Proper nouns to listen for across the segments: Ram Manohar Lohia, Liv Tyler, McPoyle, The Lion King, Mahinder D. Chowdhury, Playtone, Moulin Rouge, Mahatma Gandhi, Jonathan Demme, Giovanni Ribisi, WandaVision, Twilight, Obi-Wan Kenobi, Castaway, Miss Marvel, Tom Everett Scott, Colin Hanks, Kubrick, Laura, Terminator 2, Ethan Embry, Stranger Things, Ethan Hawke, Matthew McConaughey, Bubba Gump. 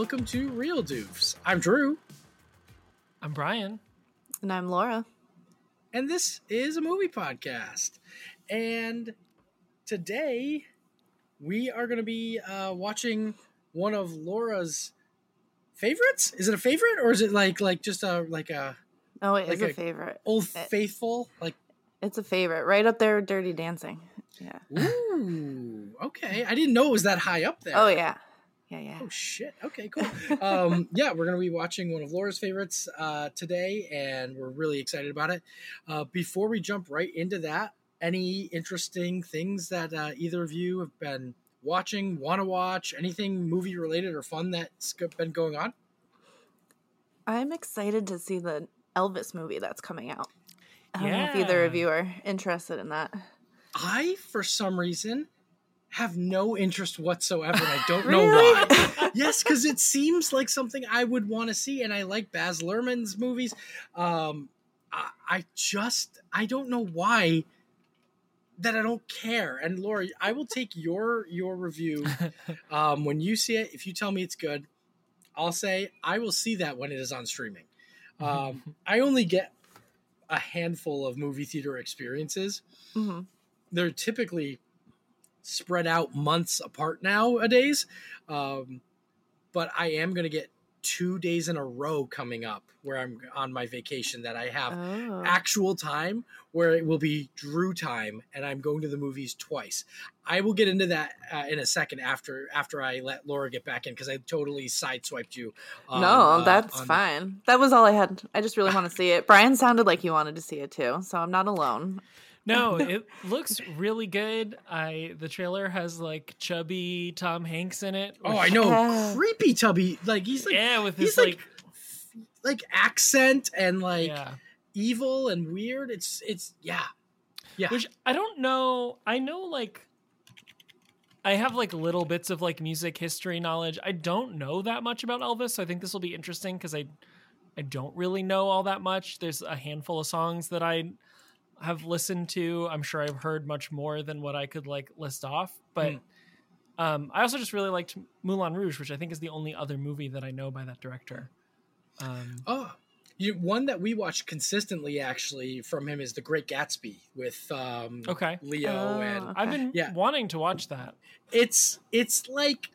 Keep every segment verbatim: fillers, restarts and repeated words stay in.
welcome to Real Doofs. I'm Drew. I'm Brian. And I'm Laura. And this is a movie podcast. And today we are going to be uh, watching one of Laura's favorites. Is it a favorite, or is it like like just a like a? Oh, it like is a, a favorite. Old it, Faithful, like it's a favorite, right up there with Dirty Dancing. Yeah. Ooh. Okay. I didn't know it was that high up there. Oh yeah. Yeah, yeah. Oh shit. Okay, cool. um, yeah, we're gonna be watching one of Laura's favorites uh, today, and we're really excited about it. Uh, before we jump right into that, any interesting things that uh, either of you have been watching, want to watch, anything movie related or fun that's been going on? I'm excited to see the Elvis movie that's coming out. I don't yeah. know if either of you are interested in that. I, for some reason, have no interest whatsoever, and I don't really? know why. Yes, because it seems like something I would want to see, and I like Baz Luhrmann's movies. Um, I, I just, I don't know why that I don't care. And Laura, I will take your your review um, when you see it. If you tell me it's good, I'll say I will see that when it is on streaming. Um, I only get a handful of movie theater experiences. Mm-hmm. They're typically spread out months apart nowadays. Um, but I am going to get two days in a row coming up where I'm on my vacation that I have oh. actual time, where it will be Drew time, and I'm going to the movies twice. I will get into that uh, in a second after after I let Laura get back in, because I totally sideswiped you. Um, no, that's uh, fine. That was all I had. I just really want to see it. Brian sounded like he wanted to see it too, so I'm not alone. No, it looks really good. I the trailer has like chubby Tom Hanks in it. Which, oh, I know, yeah. creepy chubby. Like he's like yeah, with his he's like, like like accent and like yeah. evil and weird. It's it's yeah, yeah. Which I don't know. I know like I have like little bits of like music history knowledge. I don't know that much about Elvis, so I think this will be interesting because I I don't really know all that much. There's a handful of songs that I have listened to. I'm sure I've heard much more than what I could like list off, but mm. um I also just really liked Moulin Rouge, which I think is the only other movie that I know by that director. Um oh you one that we watch consistently actually from him is The Great Gatsby with um okay Leo uh, and okay. I've been yeah. wanting to watch that. It's it's like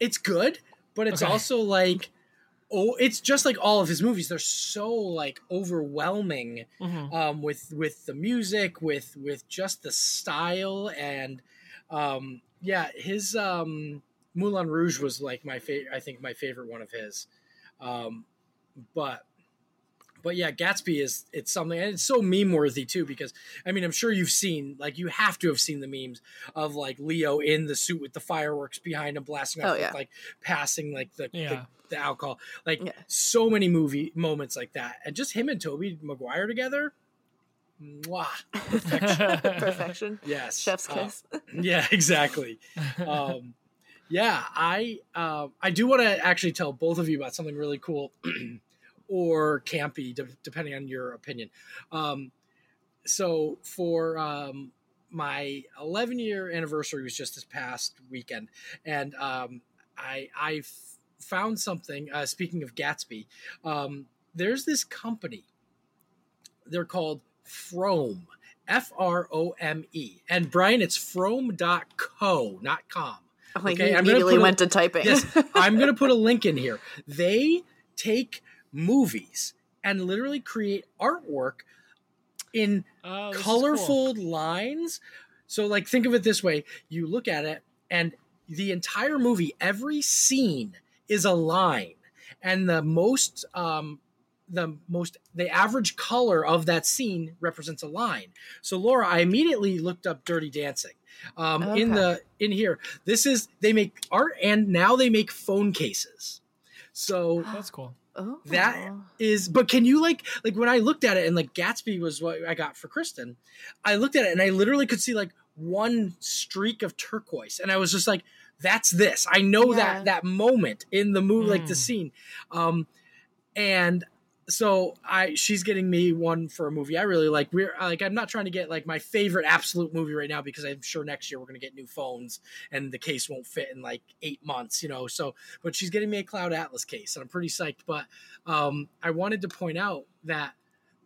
it's good, but it's okay. also like Oh, it's just like all of his movies. They're so like overwhelming mm-hmm. um, with with the music, with with just the style, and um, yeah, his um, Moulin Rouge was like my favorite. I think my favorite one of his, um, but but yeah, Gatsby is it's something, and it's so meme worthy too. Because I mean, I'm sure you've seen like you have to have seen the memes of like Leo in the suit with the fireworks behind him blasting off, oh, yeah. with, like passing like the. Yeah. the The alcohol, like yeah. so many movie moments like that, and just him and Tobey Maguire together, mwah, perfection, perfection. Yes, chef's kiss. Uh, yeah, exactly. um, yeah, I uh, I do want to actually tell both of you about something really cool or campy, de- depending on your opinion. Um, so for um, my eleven year anniversary was just this past weekend, and um, I I've found something. Uh, speaking of Gatsby, um, there's this company. They're called Frome, F R O M E, and Brian, it's frome dot co, not com. Oh, okay, you I'm immediately went a, to typing. Yes, I'm going to put a link in here. They take movies and literally create artwork in oh, colorful cool. lines. So, like, think of it this way: you look at it, and the entire movie, every scene, is a line, and the most um the most the average color of that scene represents a line. So Laura, I immediately looked up Dirty Dancing. Um okay. in the in here this is they make art, and now they make phone cases. So that's cool. Oh. That is, but can you like like when I looked at it, and like Gatsby was what I got for Kristen, I looked at it and I literally could see like one streak of turquoise, and I was just like, that's this. I know yeah. that that moment in the movie, mm. like the scene. Um, and so I she's getting me one for a movie I really like. We're like, I'm not trying to get like my favorite absolute movie right now because I'm sure next year we're going to get new phones and the case won't fit in like eight months, you know. So, but she's getting me a Cloud Atlas case and I'm pretty psyched. But um, I wanted to point out that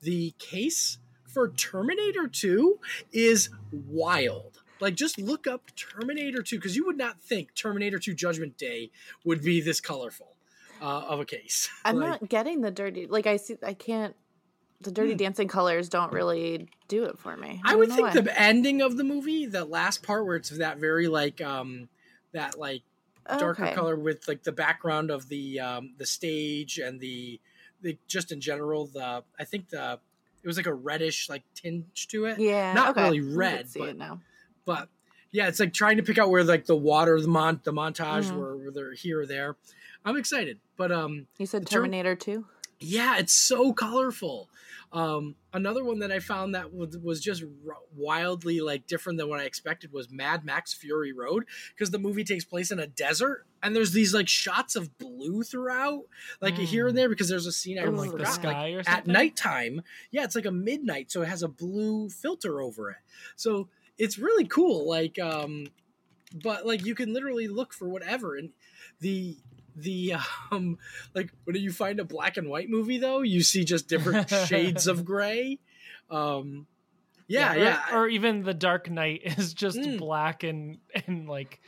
the case for Terminator two is wild. Like, just look up Terminator two because you would not think Terminator two Judgment Day would be this colorful. Uh, of a case. I'm like, not getting the dirty, like I see, I can't, the Dirty hmm. Dancing colors don't really do it for me. I, I would think why. The ending of the movie, the last part where it's that very like, um, that like darker okay. color with like the background of the, um, the stage and the, the, just in general, the, I think the, it was like a reddish like tinge to it. Yeah. Not okay. really red, see but, it now. But yeah, it's like trying to pick out where like the water, the mon the montage mm-hmm. where, where they're here or there. I'm excited, but um, you said Terminator two? Yeah, it's so colorful. Um, another one that I found that w- was just r- wildly like different than what I expected was Mad Max Fury Road, because the movie takes place in a desert and there's these like shots of blue throughout, like mm. here and there, because there's a scene I Ooh, like, the forgot, sky like, or at nighttime. Yeah, it's like a midnight, so it has a blue filter over it. So it's really cool. Like, um, but like you can literally look for whatever, and the The um, like when you find a black and white movie though, you see just different shades of gray. Um, yeah, yeah, yeah. Or, or even The Dark Knight is just mm. black and and like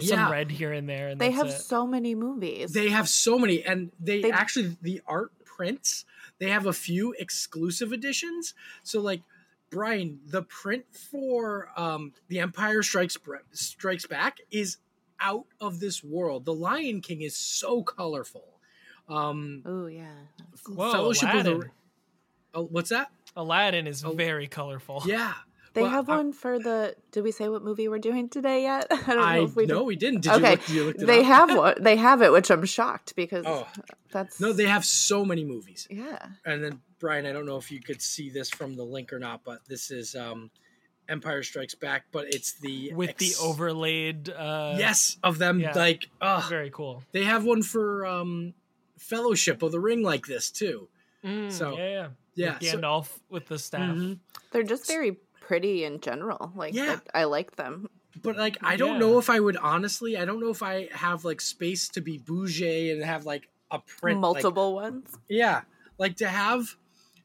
some yeah. red here and there. And they that's have it. so many movies. They have so many, and they, they actually the art prints. They have a few exclusive editions. So like Brian, the print for um, The Empire Strikes Strikes Back is out of this world. The Lion King is so colorful. Um, oh yeah. Whoa, Fellowship Aladdin. Of the oh, what's that? Aladdin is oh. very colorful. Yeah. They well, have I, one for the. Did we say what movie we're doing today yet? I don't know I, if we. No, did. we didn't. Did okay. you look? You looked it they up? have one. They have it, which I'm shocked because oh. that's. No, they have so many movies. Yeah. And then Brian, I don't know if you could see this from the link or not, but this is. Um, Empire Strikes Back, but it's the with ex- the overlaid uh yes of them yeah, like uh very cool. They have one for um Fellowship of the Ring like this too. Mm, so yeah, yeah, yeah with Gandalf so, with the staff. Mm-hmm. They're just very pretty in general. Like yeah. I, I like them. But like I don't yeah. know if I would honestly, I don't know if I have like space to be bougie and have like a print multiple like, ones. Yeah. Like to have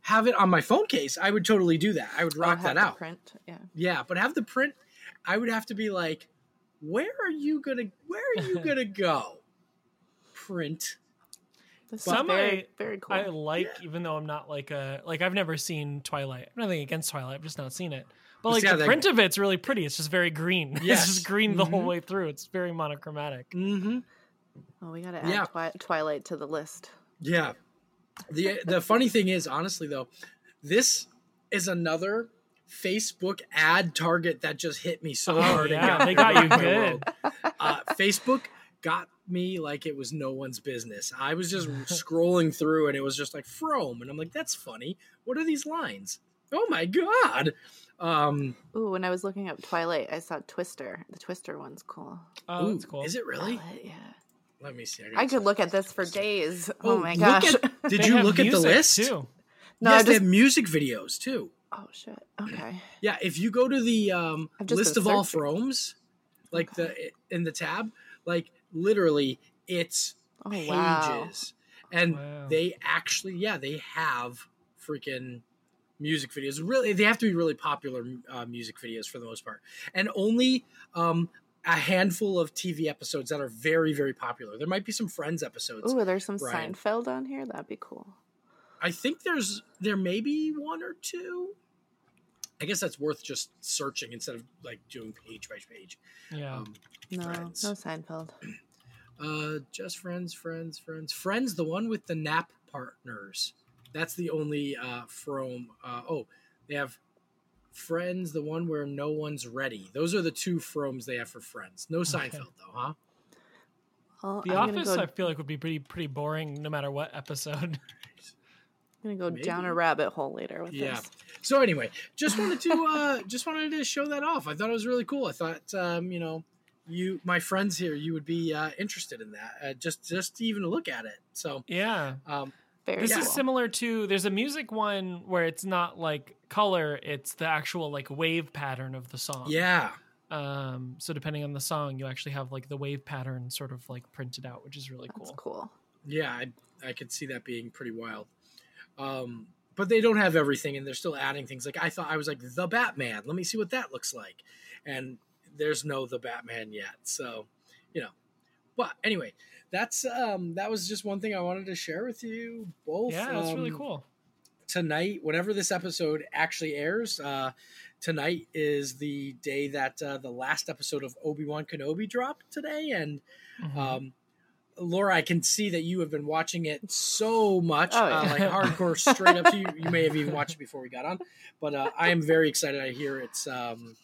Have it on my phone case. I would totally do that. I would rock have that the out. Print, yeah. Yeah, but have the print. I would have to be like, where are you gonna? Where are you gonna go? Print. This Some very, I very cool. I like, yeah. even though I'm not like a like I've never seen Twilight. I'm nothing against Twilight. I've just not seen it. But like yeah, the print of it's really pretty. It's just very green. Yes. It's just green mm-hmm. the whole way through. It's very monochromatic. Mm-hmm. Oh, we gotta add yeah. twi- Twilight to the list. Yeah. The the funny thing is, honestly, though, this is another Facebook ad target that just hit me so oh, hard. Yeah, got they got you good. Uh, Facebook got me like it was no one's business. I was just scrolling through and it was just like From. And I'm like, that's funny. What are these lines? Oh, my God. Um, Ooh, when I was looking up Twilight, I saw Twister. The Twister one's cool. Oh, ooh, that's cool. Is it really? Twilight, yeah. Let me see. I, I could look at this for days. Oh, oh my gosh. At, did you look at the list? Too. No, yes, just... they have music videos too. Oh shit. Okay. Yeah, if you go to the um, list of all Froms, like okay. the in the tab, like literally it's oh, pages. Wow. And wow. they actually yeah, they have freaking music videos. Really they have to be really popular uh, music videos for the most part. And only um a handful of T V episodes that are very, very popular. There might be some Friends episodes. Oh, there's some Brian. Seinfeld on here. That'd be cool. I think there's there may be one or two. I guess that's worth just searching instead of like doing page by page. Yeah. Um, no, Friends. No Seinfeld. Uh, just Friends, Friends, Friends, Friends. The one with the nap partners. That's the only uh, from. Uh, oh, they have. Friends, the one where no one's ready. Those are the two Froms they have for Friends. No Seinfeld, okay. though, huh? Well, the I'm Office, go... I feel like, would be pretty pretty boring no matter what episode. I'm gonna go Maybe. down a rabbit hole later with yeah. this. So anyway, just wanted to uh, just wanted to show that off. I thought it was really cool. I thought um, you know, you my friends here, you would be uh, interested in that. Uh, just just even to look at it. So yeah. Um, Very this cool. is similar to, there's a music one where it's not like color, it's the actual like wave pattern of the song. Yeah. Um, so depending on the song, you actually have like the wave pattern sort of like printed out, which is really cool. That's cool. Yeah, I, I could see that being pretty wild. Um, but they don't have everything, and they're still adding things. Like I thought, I was like, the Batman, let me see what that looks like. And there's no the Batman yet. So, you know, but anyway, that's, um, that was just one thing I wanted to share with you both. Yeah, that's um, really cool. Tonight, whenever this episode actually airs, uh, tonight is the day that uh, the last episode of Obi-Wan Kenobi dropped today. And mm-hmm. um, Laura, I can see that you have been watching it so much, oh, yeah. uh, like hardcore straight up to you. You may have even watched it before we got on, but uh, I am very excited. I hear it's um,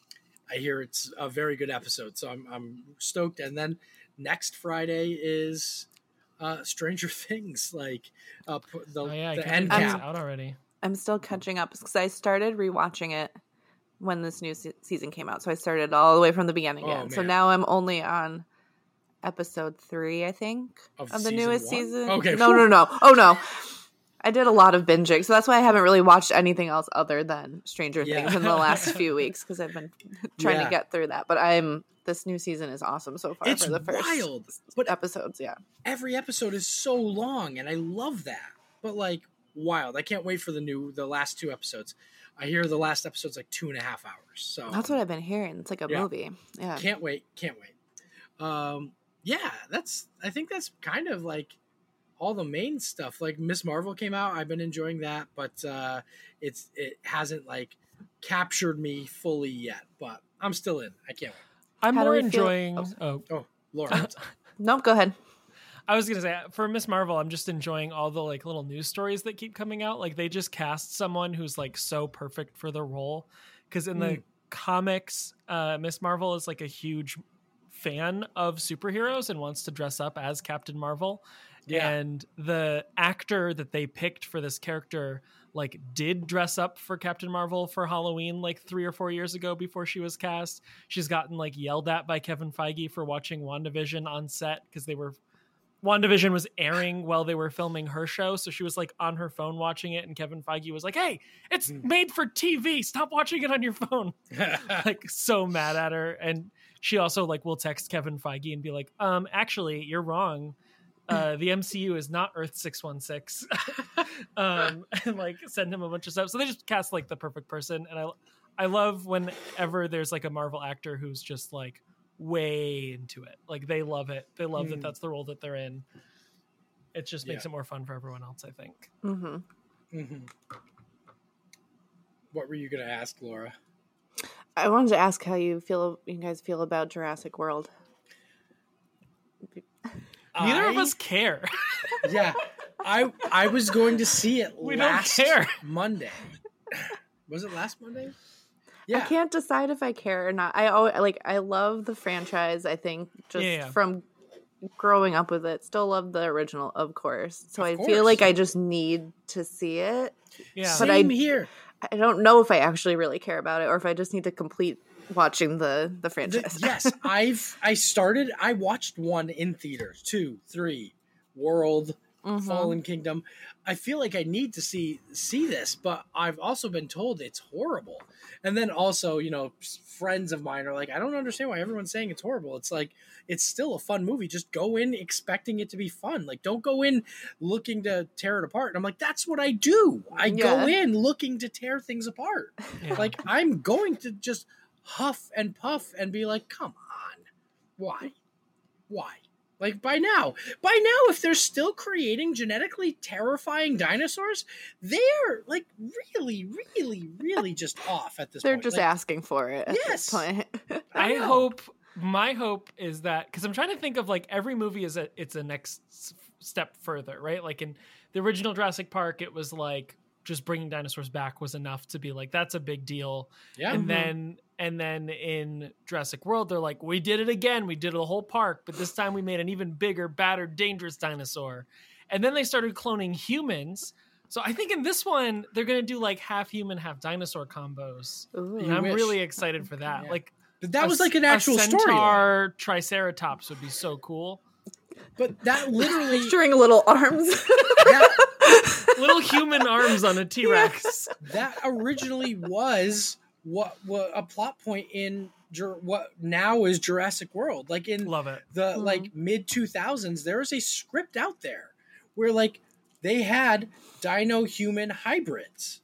I hear it's a very good episode. So I'm, I'm stoked. And then next Friday is... Uh, Stranger Things, like uh, the, oh, yeah, the end cap. Out already. I'm still catching up because I started rewatching it when this new se- season came out. So I started all the way from the beginning again. Oh, so now I'm only on episode three, I think, of, of the newest one? season. Okay. No, no, no. Oh, no. I did a lot of binging. So that's why I haven't really watched anything else other than Stranger yeah. Things in the last few weeks because I've been trying yeah. to get through that. But I'm... This new season is awesome so far. It's for the first wild, but episodes, yeah. Every episode is so long, and I love that. But like wild, I can't wait for the new, the last two episodes. I hear the last episode's like two and a half hours. So that's what I've been hearing. It's like a yeah. movie. Yeah, can't wait, can't wait. Um, yeah, that's. I think that's kind of like all the main stuff. Like Miss Marvel came out. I've been enjoying that, but uh, it's it hasn't like captured me fully yet. But I'm still in. I can't wait. I'm How more enjoying... Feel? Oh, oh, oh Laura. Nope, go ahead. I was going to say, for Miss Marvel, I'm just enjoying all the like little news stories that keep coming out. Like they just cast someone who's like so perfect for the role. Because in mm. the comics, uh, Miss Marvel is like a huge fan of superheroes and wants to dress up as Captain Marvel. Yeah. And the actor that they picked for this character... like did dress up for Captain Marvel for Halloween like three or four years ago before she was cast. She's gotten like yelled at by Kevin Feige for watching WandaVision on set because they were WandaVision was airing while they were filming her show. So she was like on her phone watching it. And Kevin Feige was like, hey, it's made for T V. Stop watching it on your phone. Like so mad at her. And she also like will text Kevin Feige and be like, um, actually, you're wrong. Uh, the M C U is not Earth six one six, um, and like send him a bunch of stuff. So they just cast like the perfect person. And I, I love whenever there's like a Marvel actor who's just like way into it. Like they love it. They love mm. that that's the role that they're in. It just makes yeah. it more fun for everyone else, I think. Mm-hmm. Mm-hmm. What were you going to ask, Laura? I wanted to ask how you feel, you guys feel about Jurassic World. Neither I, of us care. Yeah. I I was going to see it we last don't care. Monday. Was it last Monday? Yeah. I can't decide if I care or not. I always, like I love the franchise, I think, just yeah, yeah. from growing up with it. Still love the original, of course. So of I course. feel like I just need to see it. Yeah. But Same I, here. I don't know if I actually really care about it or if I just need to complete watching the the franchise. The, yes, I've I started. I watched one in theaters, two, three, World, mm-hmm. Fallen Kingdom. I feel like I need to see see this, but I've also been told it's horrible. And then also, you know, friends of mine are like, I don't understand why everyone's saying it's horrible. It's like it's still a fun movie. Just go in expecting it to be fun. Like, don't go in looking to tear it apart. And I'm like, that's what I do. I yeah. go in looking to tear things apart. Yeah. Like, I'm going to just huff and puff and be like, come on, why why like by now by now if they're still creating genetically terrifying dinosaurs, they're like really really really just off at this they're point. They're just like, asking for it at yes this point. I, I hope my hope is that, because I'm trying to think of like every movie is a it's a next step further, right? Like in the original Jurassic Park, it was like just bringing dinosaurs back was enough to be like, that's a big deal. Yeah. And mm-hmm. then and then in Jurassic World, they're like, we did it again. We did a whole park, but this time we made an even bigger, battered, dangerous dinosaur. And then they started cloning humans. So I think in this one, they're going to do like half human, half dinosaur combos. Ooh, and I'm wish. really excited for that. Yeah. Like, but that a, was like an actual a centaur story. Centaur Triceratops would be so cool. But that literally... string little arms. Yeah. Little human arms on a T-Rex. Yeah. That originally was what, what a plot point in Jur- what now is Jurassic World. Like in Love it. the mm-hmm. like mid two thousands, there was a script out there where like they had dino human hybrids.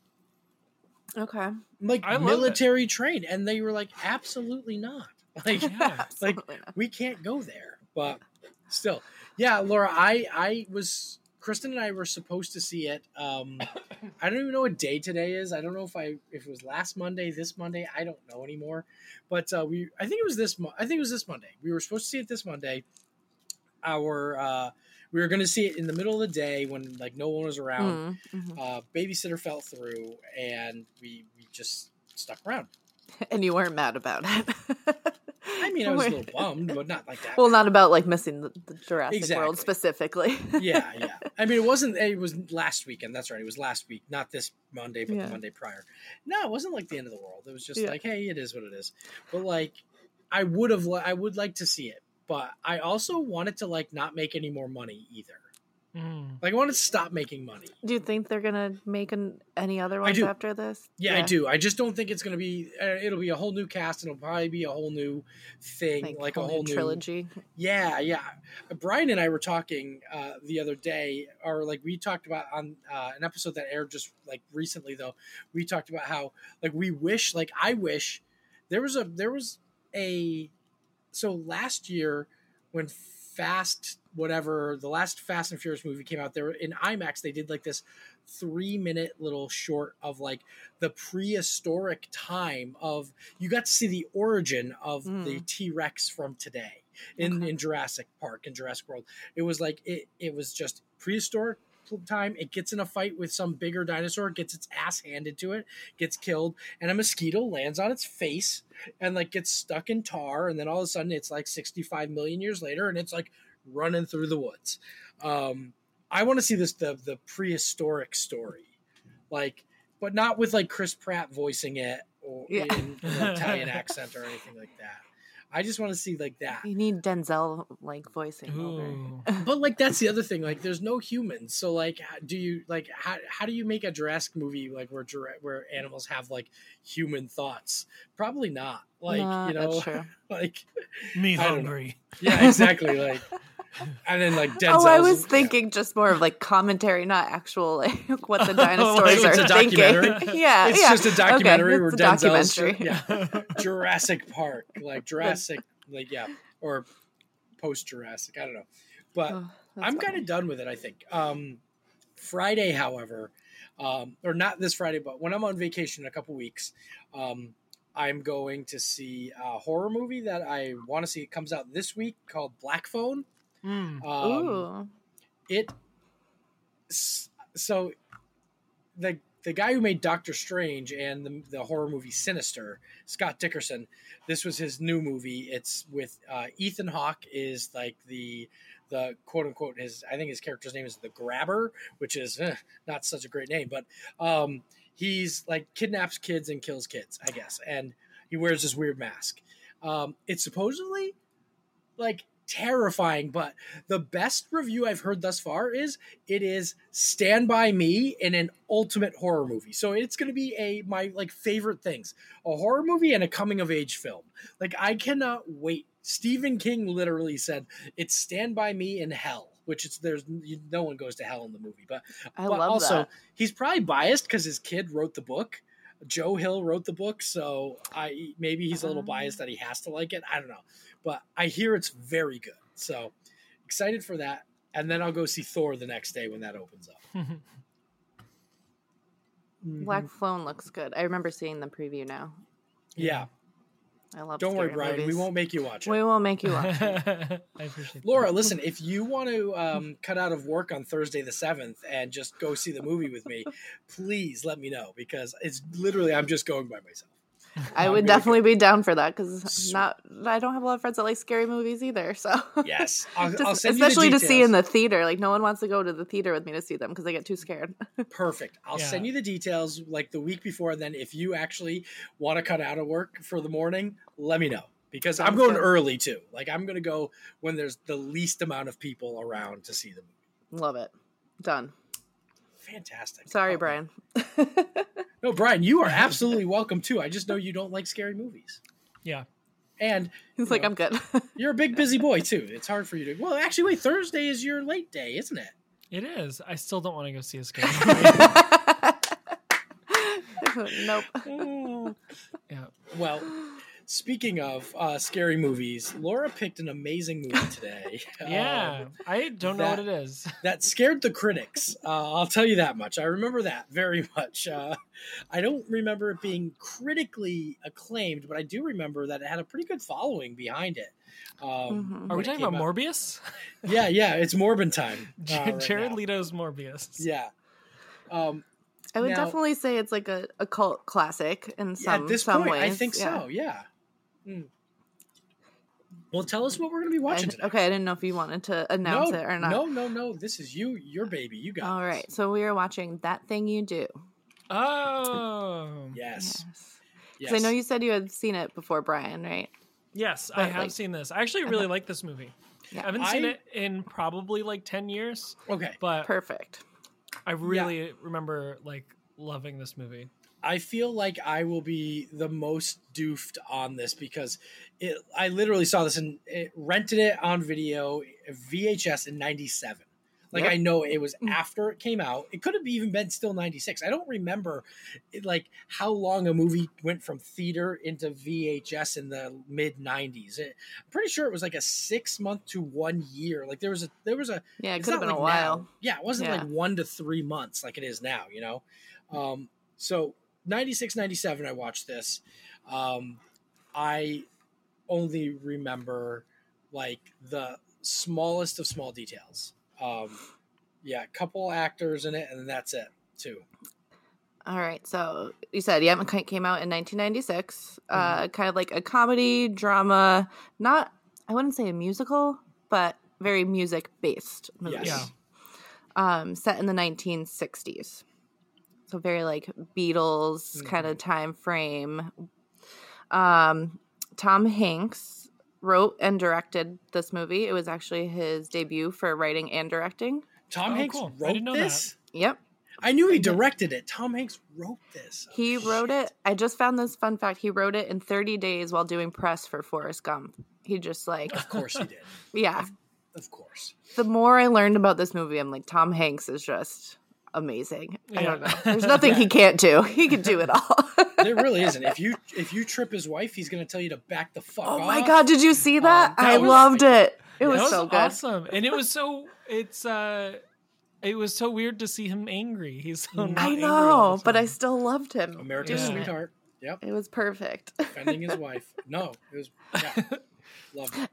Okay. Like I military trained, and they were like, absolutely not. Like, yeah, like not. We can't go there. But still, yeah, Laura, I I was. Kristen and I were supposed to see it. Um, I don't even know what day today is. I don't know if I if it was last Monday, this Monday. I don't know anymore. But uh, we, I think it was this. I think it was this Monday. We were supposed to see it this Monday. Our uh, we were going to see it in the middle of the day when like no one was around. Mm-hmm. Uh, babysitter fell through, and we we just stuck around. And you weren't mad about it. I mean, I was a little bummed, but not like that. Well, not about like missing the, the Jurassic exactly. World specifically. Yeah, yeah. I mean, it wasn't. It was last weekend. That's right. It was last week, not this Monday, but yeah. the Monday prior. No, it wasn't like the end of the world. It was just yeah. like, hey, it is what it is. But like, I would have. Li- I would like to see it, but I also wanted to like not make any more money either. Mm. Like, I want to stop making money. Do you think they're gonna make an, any other ones after this? Yeah, yeah, I do. I just don't think it's gonna be. Uh, it'll be a whole new cast, and it'll probably be a whole new thing, like, like whole a whole new trilogy. New, yeah, yeah. Brian and I were talking uh, the other day, or like we talked about on uh, an episode that aired just like recently. Though we talked about how like we wish, like I wish there was a there was a so last year when Fast. Whatever the last Fast and Furious movie came out, there in IMAX they did like this three minute little short of like the prehistoric time of you got to see the origin of mm. the T-Rex from today in, okay. in Jurassic Park and Jurassic World. It was like it it was just prehistoric time. It gets in a fight with some bigger dinosaur, gets its ass handed to it, gets killed, and a mosquito lands on its face and like gets stuck in tar, and then all of a sudden it's like sixty-five million years later and it's like running through the woods. Um, I want to see this the the prehistoric story, like, but not with like Chris Pratt voicing it or yeah. in an Italian accent or anything like that. I just want to see like that. You need Denzel like voicing Ooh. over. But like that's the other thing. Like, there's no humans, so like, do you like how how do you make a Jurassic movie like where where animals have like human thoughts? Probably not. Like nah, you know, that's true. like me hungry. Yeah, exactly. Like. And then like Denzel's, oh, I was thinking yeah. just more of like commentary, not actual like what the dinosaurs oh, are thinking. yeah, it's yeah. just a documentary okay, where Denzel's documentary. Yeah, Jurassic Park, like Jurassic, like yeah, or post Jurassic. I don't know, but oh, I'm kind of done with it. I think um, Friday, however, um, or not this Friday, but when I'm on vacation in a couple weeks, um, I'm going to see a horror movie that I want to see. It comes out this week called Black Phone. Mm. Um, it so the the guy who made Doctor Strange and the, the horror movie Sinister, Scott Dickerson, this was his new movie. It's with uh, Ethan Hawke is like the the quote unquote his I think his character's name is the Grabber, which is eh, not such a great name, but um, he's like kidnaps kids and kills kids, I guess, and he wears this weird mask. Um, it's supposedly like. Terrifying, but the best review I've heard thus far is it is Stand By Me in an ultimate horror movie. So it's going to be a my like favorite things, a horror movie and a coming of age film. Like I cannot wait. Stephen King literally said it's Stand By Me in hell, which it's there's no one goes to hell in the movie, but, I but love also that. He's probably biased because his kid wrote the book. Joe Hill wrote the book, so I maybe he's a little biased that he has to like it. I don't know, but I hear it's very good. So excited for that, and then I'll go see Thor the next day when that opens up. Black Phone looks good. I remember seeing the preview now. Yeah, I love. Don't worry, Brian. Movies. We won't make you watch it. We won't make you watch it. I appreciate Laura, that. Listen, if you want to um, cut out of work on Thursday the seventh and just go see the movie with me, please let me know because it's literally I'm just going by myself. I um, would definitely go. be down for that because not I don't have a lot of friends that like scary movies either. So yes, I'll, just, I'll send especially you the to see in the theater. Like no one wants to go to the theater with me to see them because they get too scared. Perfect. I'll yeah. send you the details like the week before. And then if you actually want to cut out of work for the morning, let me know because Sounds I'm going good. early too. Like I'm going to go when there's the least amount of people around to see the movie. Love it. Done. fantastic. Sorry, oh, Brian. No, Brian, you are absolutely welcome too. I just know you don't like scary movies. Yeah. And he's like, know, I'm good. You're a big busy boy too. It's hard for you to, well, actually wait, Thursday is your late day, isn't it? It is. I still don't want to go see a scary movie. Nope. Oh. Yeah. Well, speaking of uh, scary movies, Laura picked an amazing movie today. Yeah, um, I don't know that, what it is. That scared the critics. Uh, I'll tell you that much. I remember that very much. Uh, I don't remember it being critically acclaimed, but I do remember that it had a pretty good following behind it. Um, mm-hmm. Are we talking about out. Morbius? Yeah, yeah, it's Morbin time. Uh, right Jared now. Leto's Morbius. Yeah. Um, I would now, definitely say it's like a, a cult classic in some, yeah, at this some point, ways. I think yeah. so, yeah. Mm. Well, tell us what we're going to be watching today. Okay, I didn't know if you wanted to announce no, it or not. No, no, no. This is you, your baby. You got it. All this. Right, so we are watching That Thing You Do. Oh. Yes. Yes. Because yes. I know you said you had seen it before, Brian, right? Yes, but I have like, seen this. I actually really uh-huh. like this movie. Yeah. I haven't seen I, it in probably like ten years. Okay. But perfect. I really yeah. remember like loving this movie. I feel like I will be the most doofed on this because it, I literally saw this and it, rented it on video, V H S in ninety-seven. Like yep. I know it was after it came out. It could have even been still ninety-six. I don't remember it, like how long a movie went from theater into V H S in the mid nineties. I'm pretty sure it was like a six month to one year. Like there was a, there was a, yeah, it could have been like a while. Now. Yeah. It wasn't yeah. like one to three months like it is now, you know? Um, so, ninety-six, ninety-seven, I watched this. Um, I only remember like the smallest of small details. Um, yeah, a couple actors in it, and that's it, too. All right. So you said, yeah, it came out in nineteen ninety-six. Mm-hmm. Uh, kind of like a comedy, drama, not, I wouldn't say a musical, but very music-based movie. Yes. Yeah. Um, set in the nineteen sixties. So very like Beatles mm-hmm. kind of time frame. Um, Tom Hanks wrote and directed this movie. It was actually his debut for writing and directing. Tom oh, Hanks cool. wrote I didn't know this? That. Yep. I knew he directed it. Tom Hanks wrote this. Oh, he wrote shit. it. I just found this fun fact. He wrote it in thirty days while doing press for Forrest Gump. He just like. Of course he did. Yeah. Of, of course. The more I learned about this movie, I'm like, Tom Hanks is just amazing. Yeah. I don't know. There's nothing yeah. he can't do. He can do it all. There really isn't. If you if you trip his wife, he's going to tell you to back the fuck off. Oh my God, did you see that? Um, that I was, loved it. It was, was so good. Awesome. And it was so it's uh it was so weird to see him angry. He's so not I know, but I still loved him. America's yeah. sweetheart. Yep. It was perfect. Defending his wife. No, it was yeah. Loved it.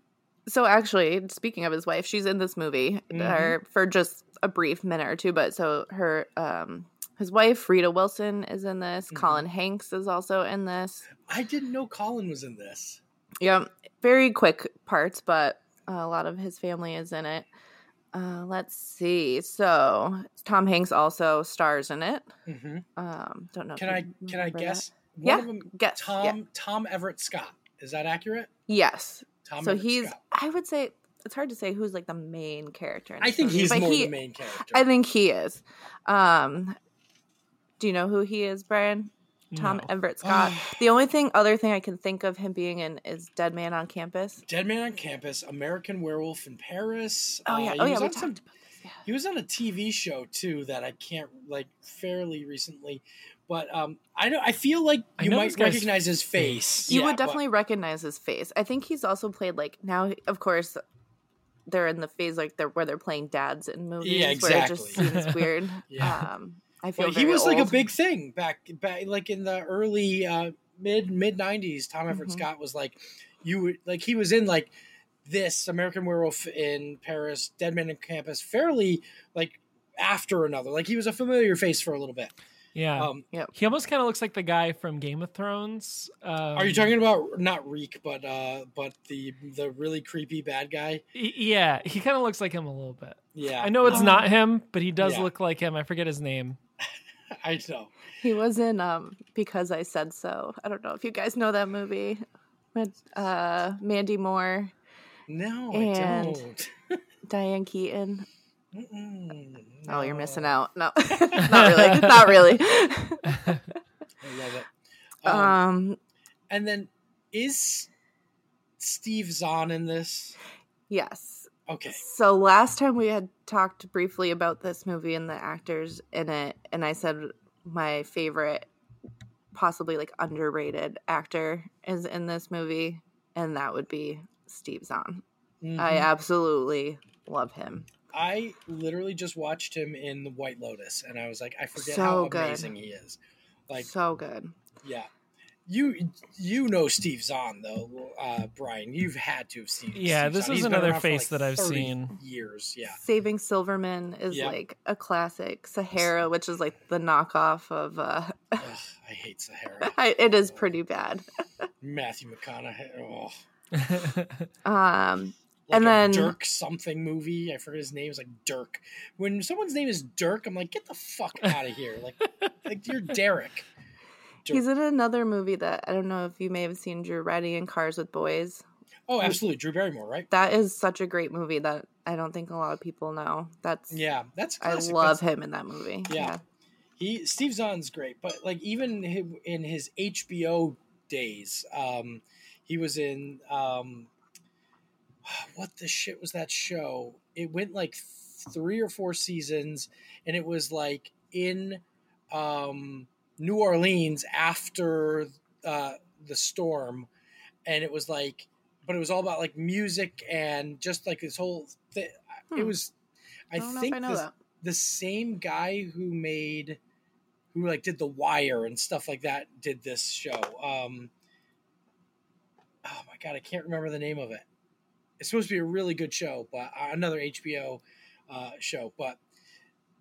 So actually, speaking of his wife, she's in this movie mm-hmm. for just a brief minute or two. But so her, um, his wife, Rita Wilson, is in this. Mm-hmm. Colin Hanks is also in this. I didn't know Colin was in this. Yeah. Very quick parts, but a lot of his family is in it. Uh, let's see. So Tom Hanks also stars in it. Mm-hmm. Um, don't know. Can I can I guess? That. One yeah. of them, guess. Tom, yeah. Tom Everett Scott. Is that accurate? Yes. Tom so he's, Scott. I would say, it's hard to say who's like the main character. I think movie, he's more he, the main character. I think he is. Um, do you know who he is, Brian? Tom no. Everett Scott. The only thing, other thing I can think of him being in is Dead Man on Campus. Dead Man on Campus, American Werewolf in Paris. Oh, yeah. Uh, he, oh, was yeah, on some, yeah. he was on a T V show, too, that I can't, like, fairly recently. But um, I don't. I feel like you might recognize his face. You yeah, would definitely but. recognize his face. I think he's also played like now. Of course, they're in the phase like they're where they're playing dads in movies. Yeah, exactly. Where it just seems weird. yeah. Um, I feel well, very he was old. Like a big thing back, back like in the early uh, mid mid nineties. Tom Everett mm-hmm. Scott was like you would like he was in like this American Werewolf in Paris, Dead Man on Campus, fairly like after another. Like he was a familiar face for a little bit. Yeah, um, yep. He almost kind of looks like the guy from Game of Thrones. Um, Are you talking about not Reek, but uh, but the the really creepy bad guy? He, yeah, he kind of looks like him a little bit. Yeah, I know it's um, not him, but he does yeah. look like him. I forget his name. I know he was in um, Because I Said So. I don't know if you guys know that movie with uh, Mandy Moore. No, and I don't. Diane Keaton. Mm-mm, no. Oh, you're missing out. No, not really. Not really. I love it. Um, um, and then is Steve Zahn in this? Yes. Okay. So last time we had talked briefly about this movie and the actors in it, and I said my favorite, possibly like underrated actor is in this movie, and that would be Steve Zahn. Mm-hmm. I absolutely love him. I literally just watched him in The White Lotus, and I was like, I forget so how good. amazing he is. Like, so good. Yeah. You you know Steve Zahn, though, uh, Brian. You've had to have seen Yeah, Steve this Zahn. is He's another face like that I've seen. Years, yeah. Saving Silverman is yeah. like a classic. Sahara, which is like the knockoff of... Uh... Ugh, I hate Sahara. I, it is pretty bad. Matthew McConaughey. Oh. Um... Like and then Dirk something movie. I forget his name. It's like Dirk. When someone's name is Dirk, I'm like, get the fuck out of here. Like, like you're Derek. Dirk. He's in another movie that I don't know if you may have seen, Drew Reddy in Cars with Boys. Oh, absolutely. Drew Barrymore, right? That is such a great movie that I don't think a lot of people know. That's yeah, that's I love that's, him in that movie. Yeah. yeah. He Steve Zahn's great, but like even in his H B O days, um, he was in um what the shit was that show? It went like three or four seasons, and it was like in um, New Orleans after uh, the storm. And it was like, but it was all about like music and just like this whole thing. Hmm. It was, I, I think I the, the same guy who made, who like did The Wire and stuff like that, did this show. Um, oh my God, I can't remember the name of it. It's supposed to be a really good show, but uh, another H B O uh, show. But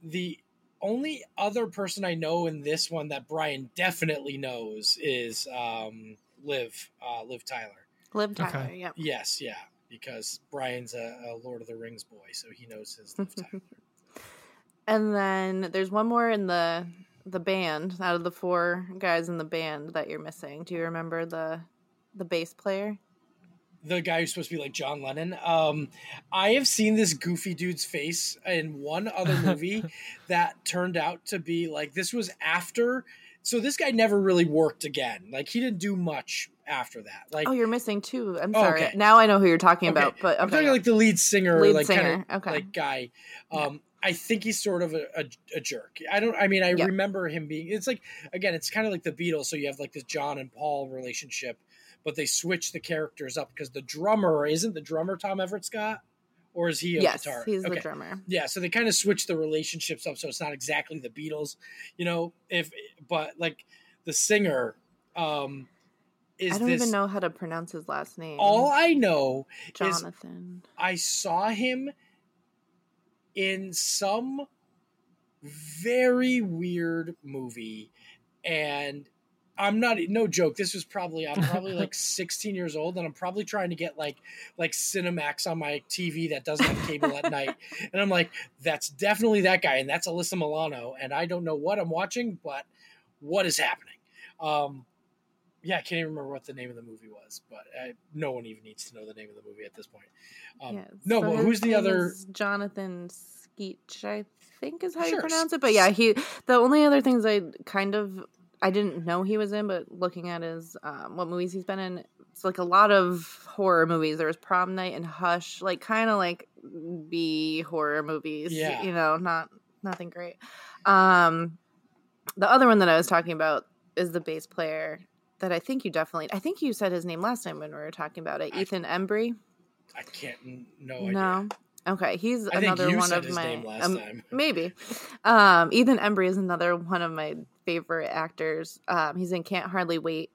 the only other person I know in this one that Brian definitely knows is um, Liv, uh, Liv Tyler. Liv Tyler, okay. Yep. Yes, yeah, because Brian's a, a Lord of the Rings boy, so he knows his Liv Tyler. And then there's one more in the the band, out of the four guys in the band that you're missing. Do you remember the the bass player? The guy who's supposed to be like John Lennon. Um, I have seen this goofy dude's face in one other movie that turned out to be like, this was after. So this guy never really worked again. Like he didn't do much after that. Like, oh, you're missing two. I'm oh, sorry. Okay. Now I know who you're talking okay. about, but okay. I'm talking like the lead singer, lead like singer. Kind of okay. like guy. Um, yeah. I think he's sort of a, a, a jerk. I don't, I mean, I yeah. remember him being, it's like, again, it's kind of like the Beatles. So you have like this John and Paul relationship, but they switch the characters up because the drummer, isn't the drummer Tom Everett Scott? Or is he a yes, guitar? Yes, he's okay. the drummer. Yeah, so they kind of switch the relationships up, so it's not exactly the Beatles, you know, if but, like, the singer um, is I don't this, even know how to pronounce his last name. All I know Jonathan. is I saw him in some very weird movie, and... I'm not, no joke. This was probably, I'm probably like sixteen years old, and I'm probably trying to get like, like Cinemax on my T V that doesn't have cable at night. And I'm like, that's definitely that guy. And that's Alyssa Milano. And I don't know what I'm watching, but what is happening? Um, yeah. I can't even remember what the name of the movie was, but I, no one even needs to know the name of the movie at this point. Um, yeah, no, so but who's the other Jonathan Skeach, I think is how sure. you pronounce it. But yeah, he, the only other things I kind of, I didn't know he was in, but looking at his um, what movies he's been in, it's like a lot of horror movies. There was Prom Night and Hush, like kind of like B horror movies. Yeah. You know, not nothing great. Um, the other one that I was talking about is the bass player that I think you definitely. I think you said his name last time when we were talking about it. I, Ethan Embry. I can't. No idea. No. Okay, he's I another think you one said of his my name last um, time. Maybe. Um, Ethan Embry is another one of my favorite actors. Um, he's in Can't Hardly Wait.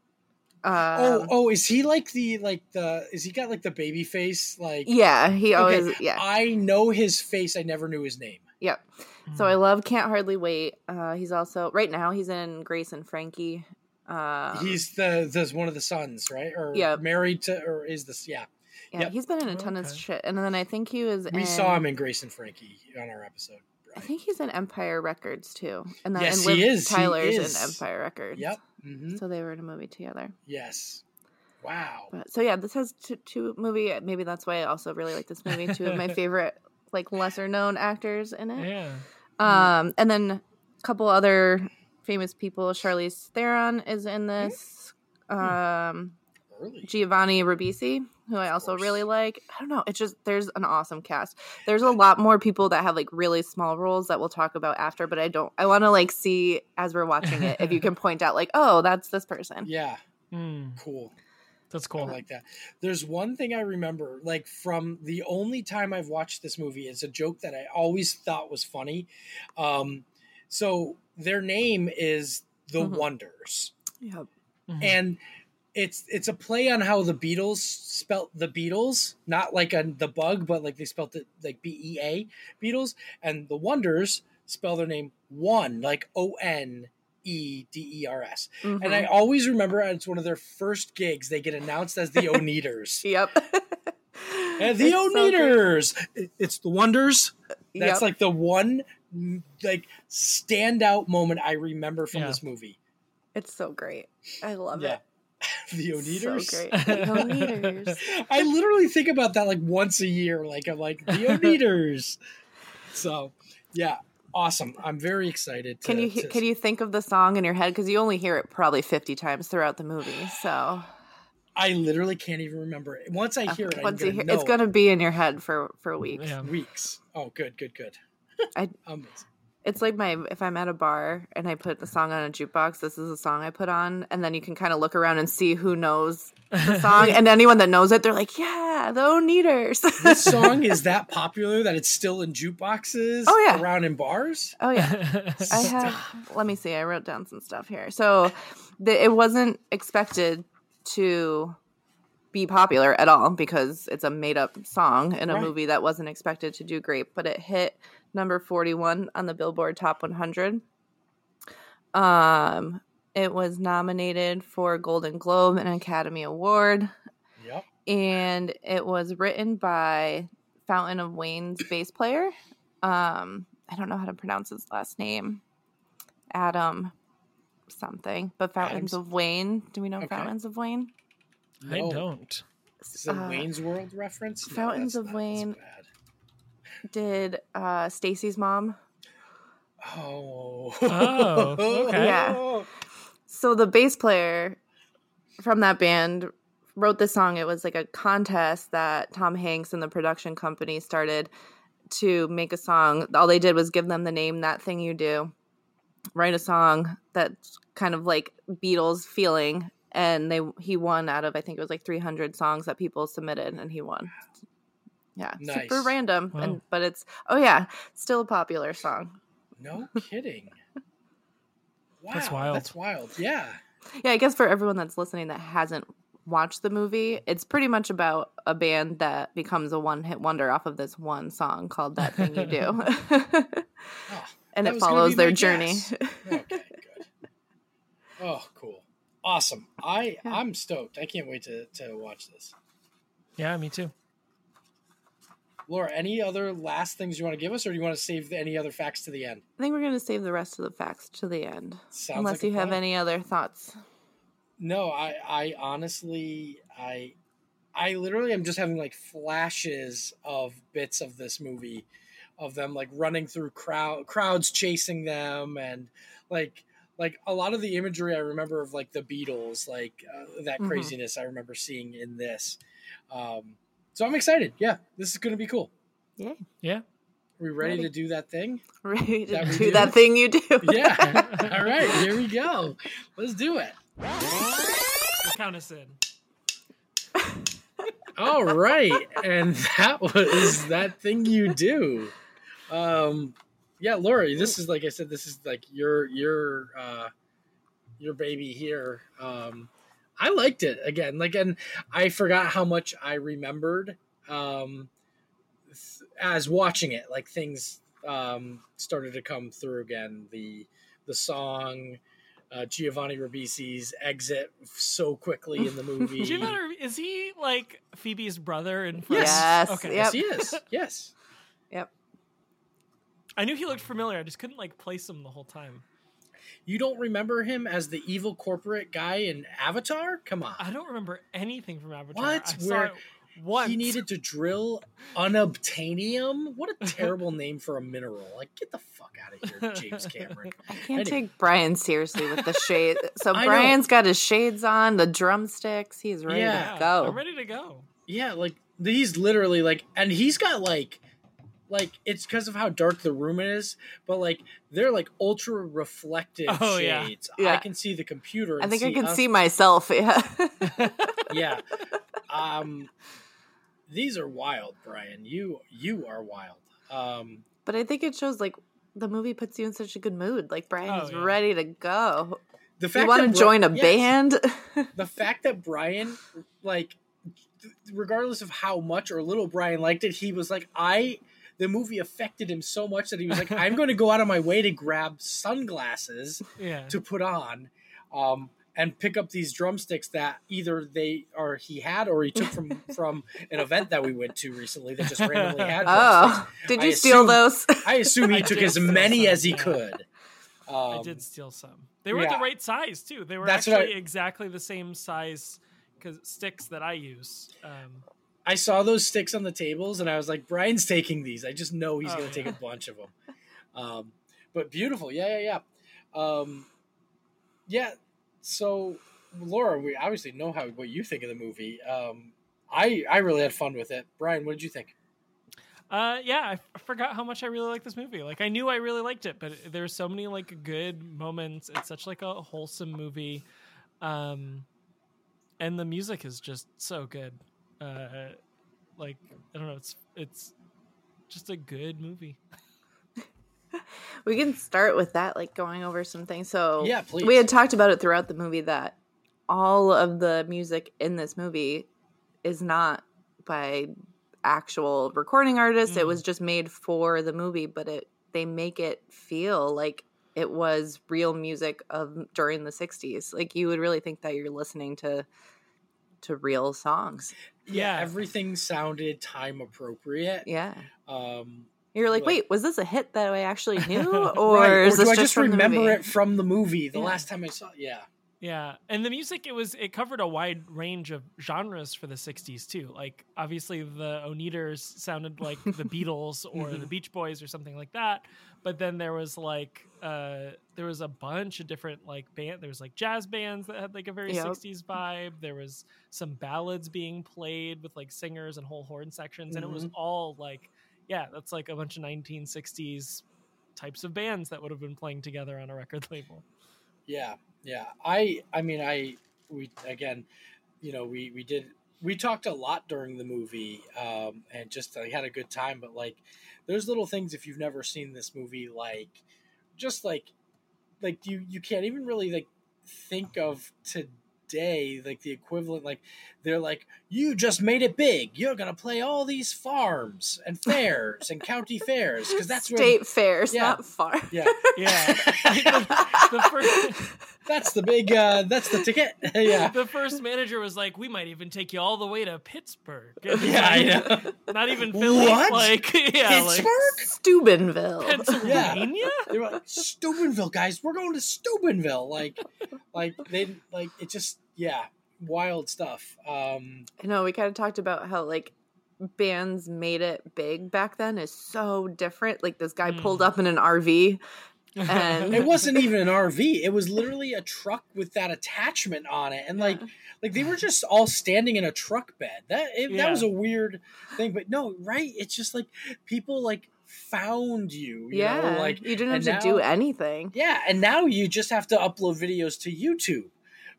Um, oh, oh, is he like the like the? Is he got like the baby face? Like yeah, he always okay. yeah. I know his face. I never knew his name. Yep. Mm-hmm. So I love Can't Hardly Wait. Uh, he's also right now. He's in Grace and Frankie. Um, he's the the one of the sons, right? Or yep. married to, or is this? Yeah. Yeah, yep. He's been in a ton okay. of shit. And then I think he was we in... We saw him in Grace and Frankie on our episode. Right? I think he's in Empire Records, too. And then, yes, and he is. Tyler's he is. in Empire Records. Yep. Mm-hmm. So they were in a movie together. Yes. Wow. But, so, yeah, this has two, two movie. Maybe that's why I also really like this movie. Two of my favorite like lesser known actors in it. Yeah. Um, and then a couple other famous people. Charlize Theron is in this. Um, really? Giovanni Ribisi, who I also really like. I don't know. It's just there's an awesome cast. There's a lot more people that have like really small roles that we'll talk about after, but I don't. I want to like see as we're watching it if you can point out like, oh, that's this person. Yeah. Mm. Cool. That's cool. I like that. There's one thing I remember, like from the only time I've watched this movie, it's a joke that I always thought was funny. Um, so their name is The mm-hmm. Wonders. Yep. Mm-hmm. And it's it's a play on how the Beatles spelt the Beatles, not like a, the bug, but like they spelt it like B E A, Beatles. And The Wonders spell their name one, like O N E D E R S. Mm-hmm. And I always remember it's one of their first gigs. They get announced as the Oneders. Yep. And the Oneders. So it's The Wonders. That's yep. like the one like standout moment I remember from yeah. this movie. It's so great. I love yeah. it. The Oneders. So great. The Oneders. I literally think about that like once a year. Like I'm like, the Oneders. So yeah. Awesome. I'm very excited. To, can you to... can you think of the song in your head? Because you only hear it probably fifty times throughout the movie. So I literally can't even remember it. Once I hear okay. it, Once I'm you gonna hear, know. It's going to be in your head for, for weeks. Yeah. Weeks. Oh, good, good, good. I, Amazing. It's like my if I'm at a bar and I put the song on a jukebox, this is the song I put on. And then you can kind of look around and see who knows the song. And anyone that knows it, they're like, yeah, the Oneders. This song is that popular that it's still in jukeboxes oh, yeah. around in bars? Oh, yeah. I have, let me see. I wrote down some stuff here. So the, it wasn't expected to be popular at all because it's a made-up song in a right. movie that wasn't expected to do great. But it hit number forty-one on the Billboard Top one hundred. Um, it was nominated for a Golden Globe and an Academy Award. Yep. And it was written by Fountain of Wayne's bass player. Um, I don't know how to pronounce his last name. Adam something. But Fountains Adam's- of Wayne. Do we know okay. Fountains of Wayne? I no. don't. Is it uh, Wayne's World reference? No, Fountains of Wayne. Did uh, Stacy's mom? Oh, oh okay. yeah. So the bass player from that band wrote this song. It was like a contest that Tom Hanks and the production company started to make a song. All they did was give them the name That Thing You Do, write a song that's kind of like Beatles feeling, and they he won out of I think it was like three hundred songs that people submitted, and he won. Yeah, nice. Super random, wow. and but it's, oh yeah, still a popular song. No kidding. Wow, that's wild. That's wild, yeah. Yeah, I guess for everyone that's listening that hasn't watched the movie, it's pretty much about a band that becomes a one-hit wonder off of this one song called That Thing You Do. oh, and it follows their journey. Okay, good. Oh, cool. Awesome. I, yeah. I'm stoked. I can't wait to, to watch this. Yeah, me too. Laura, any other last things you want to give us, or do you want to save any other facts to the end? I think we're going to save the rest of the facts to the end. Sounds unless like you have any other thoughts. No, I, I honestly, I, I literally am just having like flashes of bits of this movie, of them like running through crowd crowds, chasing them, and like like a lot of the imagery I remember of like the Beatles, like uh, that mm-hmm. craziness I remember seeing in this. Um, So I'm excited. Yeah, this is going to be cool. Yeah. Yeah. Are we ready, ready. to do that thing? Ready to that do, do that thing you do. Yeah. All right. Here we go. Let's do it. Count us in. All right. And that was That Thing You Do. Um, yeah, Lori, this is, like I said, this is like your, your, uh, your baby here. Um, I liked it again. Like, and I forgot how much I remembered um, th- as watching it. Like things um, started to come through again. The the song, uh, Giovanni Ribisi's exit so quickly in the movie. Giovanni, is he like Phoebe's brother? In Friends? Yes. Okay. Yep. Yes, he is. Yes. Yep. I knew he looked familiar. I just couldn't like place him the whole time. You don't remember him as the evil corporate guy in Avatar? Come on. I don't remember anything from Avatar. What? I Where, saw it What? He needed to drill unobtainium? What a terrible name for a mineral. Like, get the fuck out of here, James Cameron. I can't anyway. take Brian seriously with the shades. So I Brian's know. got his shades on, the drumsticks. He's ready yeah, to go. I'm ready to go. Yeah, like, he's literally, like, and he's got, like, like, it's because of how dark the room is, but, like, they're, like, ultra-reflective oh, shades. Yeah. Yeah. I can see the computer. And I think see I can us. see myself, yeah. yeah. Um... These are wild, Brian. You you are wild. Um, but I think it shows, like, the movie puts you in such a good mood. Like, Brian oh, is yeah. ready to go. The fact you want to join a yes. band? The fact that Brian, like, regardless of how much or little Brian liked it, he was like, I... The movie affected him so much that he was like, I'm going to go out of my way to grab sunglasses yeah. to put on. Um And pick up these drumsticks that either they or he had or he took from, from an event that we went to recently that just randomly had drumsticks. Oh, did you I steal assume, those? I assume he I took as many some, as he yeah. could. Um, I did steal some. They were yeah. the right size, too. They were That's actually I, exactly the same size cause sticks that I use. Um, I saw those sticks on the tables, and I was like, Brian's taking these. I just know he's oh, going to yeah. take a bunch of them. Um, but beautiful. Yeah, yeah, yeah. Um, yeah. So, Laura, we obviously know how what you think of the movie. Um, I I really had fun with it. Brian, what did you think? Uh, yeah, I f- forgot how much I really liked this movie. Like, I knew I really liked it, but there's so many, like, good moments. It's such, like, a wholesome movie. Um, and the music is just so good. Uh, like, I don't know, it's it's just a good movie. We can start with that, like, going over some things. So yeah, please. We had talked about it throughout the movie that all of the music in this movie is not by actual recording artists. Mm. It was just made for the movie, but it they make it feel like it was real music of during the sixties. Like, you would really think that you're listening to to real songs. Yeah, everything sounded time appropriate. Yeah. Um You're like, wait, was this a hit that I actually knew? Or, right. or is this do I just from remember the it from the movie the yeah. last time I saw it? Yeah. Yeah. And the music, it was it covered a wide range of genres for the sixties, too. Like, obviously, the Oneders sounded like the Beatles or the Beach Boys or something like that. But then there was, like, uh, there was a bunch of different, like, band. There was, like, jazz bands that had, like, a very yep. sixties vibe. There was some ballads being played with, like, singers and whole horn sections. Mm-hmm. And it was all, like... Yeah, that's like a bunch of nineteen sixties types of bands that would have been playing together on a record label. Yeah, yeah. I, I mean, I, we again, you know, we we did we talked a lot during the movie, um, and just I had a good time. But like, there's little things if you've never seen this movie, like, just like, like you you can't even really like think of today. Day like the equivalent, like they're like, you just made it big, you're gonna play all these farms and fairs and county fairs because that's state where, fairs yeah, not farm yeah yeah the first, that's the big uh that's the ticket yeah the first manager was like, we might even take you all the way to Pittsburgh. yeah I know. Not even Philly. What? Like yeah Pittsburgh? Like Steubenville, Pennsylvania. Yeah. Like, Steubenville, guys, we're going to Steubenville. Like like they like it just yeah, wild stuff. Um, I know, we kind of talked about how, like, bands made it big back then is so different. Like, this guy mm. pulled up in an R V. And... It wasn't even an R V. It was literally a truck with that attachment on it. And, yeah. like, like they were just all standing in a truck bed. That it, yeah. that was a weird thing. But, no, right? It's just, like, people, like, found you, you yeah. know? Like, you didn't have to now, do anything. Yeah, and now you just have to upload videos to YouTube.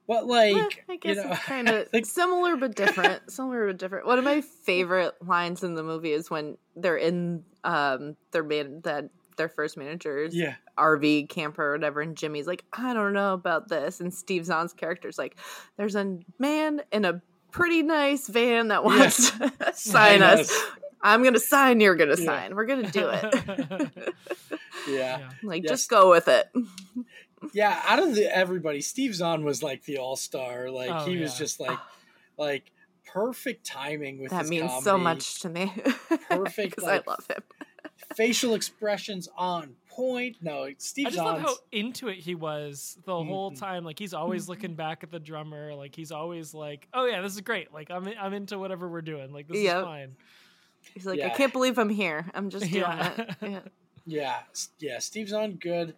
But like, well, I guess you know, it's kind of like, similar but different. Similar but different. One of my favorite lines in the movie is when they're in um their man that their first manager's yeah. R V camper or whatever, and Jimmy's like, I don't know about this, and Steve Zahn's character's like, there's a man in a pretty nice van that wants yeah. to sign us. I'm gonna sign. You're gonna yeah. sign. We're gonna do it. yeah, like yes. just go with it. Yeah, out of the, everybody, Steve Zahn was like the all-star. Like oh, he yeah. was just like, like perfect timing with that his means comedy. So much to me. Perfect, because like, I love him. facial expressions on point. No, Steve Zahn. I just love how into it he was the mm-hmm. whole time. Like, he's always looking back at the drummer. Like, he's always like, oh, yeah, this is great. Like, I'm I'm into whatever we're doing. Like, this yep. is fine. He's like, yeah. I can't believe I'm here. I'm just doing yeah. it. Yeah. yeah. Yeah. Steve Zahn, good.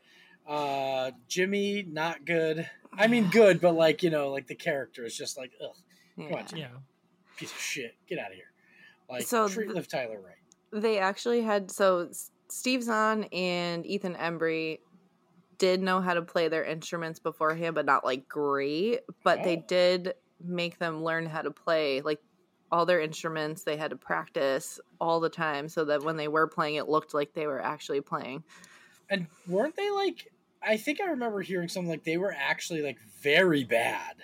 Uh, Jimmy, not good. I mean, good, but, like, you know, like, the character is just like, ugh. Come yeah. on, Jimmy. Yeah. Piece of shit. Get out of here. Like, so treat th- Liv Tyler right. They actually had, so Steve Zahn and Ethan Embry did know how to play their instruments beforehand, but not like great, but oh. they did make them learn how to play like all their instruments. They had to practice all the time so that when they were playing, it looked like they were actually playing. And weren't they like, I think I remember hearing something like they were actually like very bad.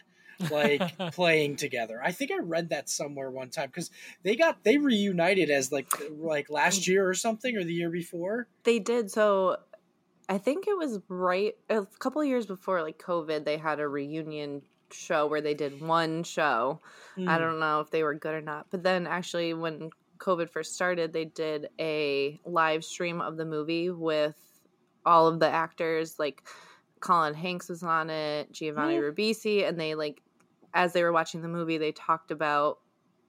like playing together. I think I read that somewhere one time because they got they reunited as like like last year or something, or the year before. They did. So I think it was right a couple of years before like COVID. They had a reunion show where they did one show. Mm. I don't know if they were good or not. But then actually when COVID first started, they did a live stream of the movie with all of the actors. Like Colin Hanks was on it, Giovanni mm. Ribisi, and they like. As they were watching the movie, they talked about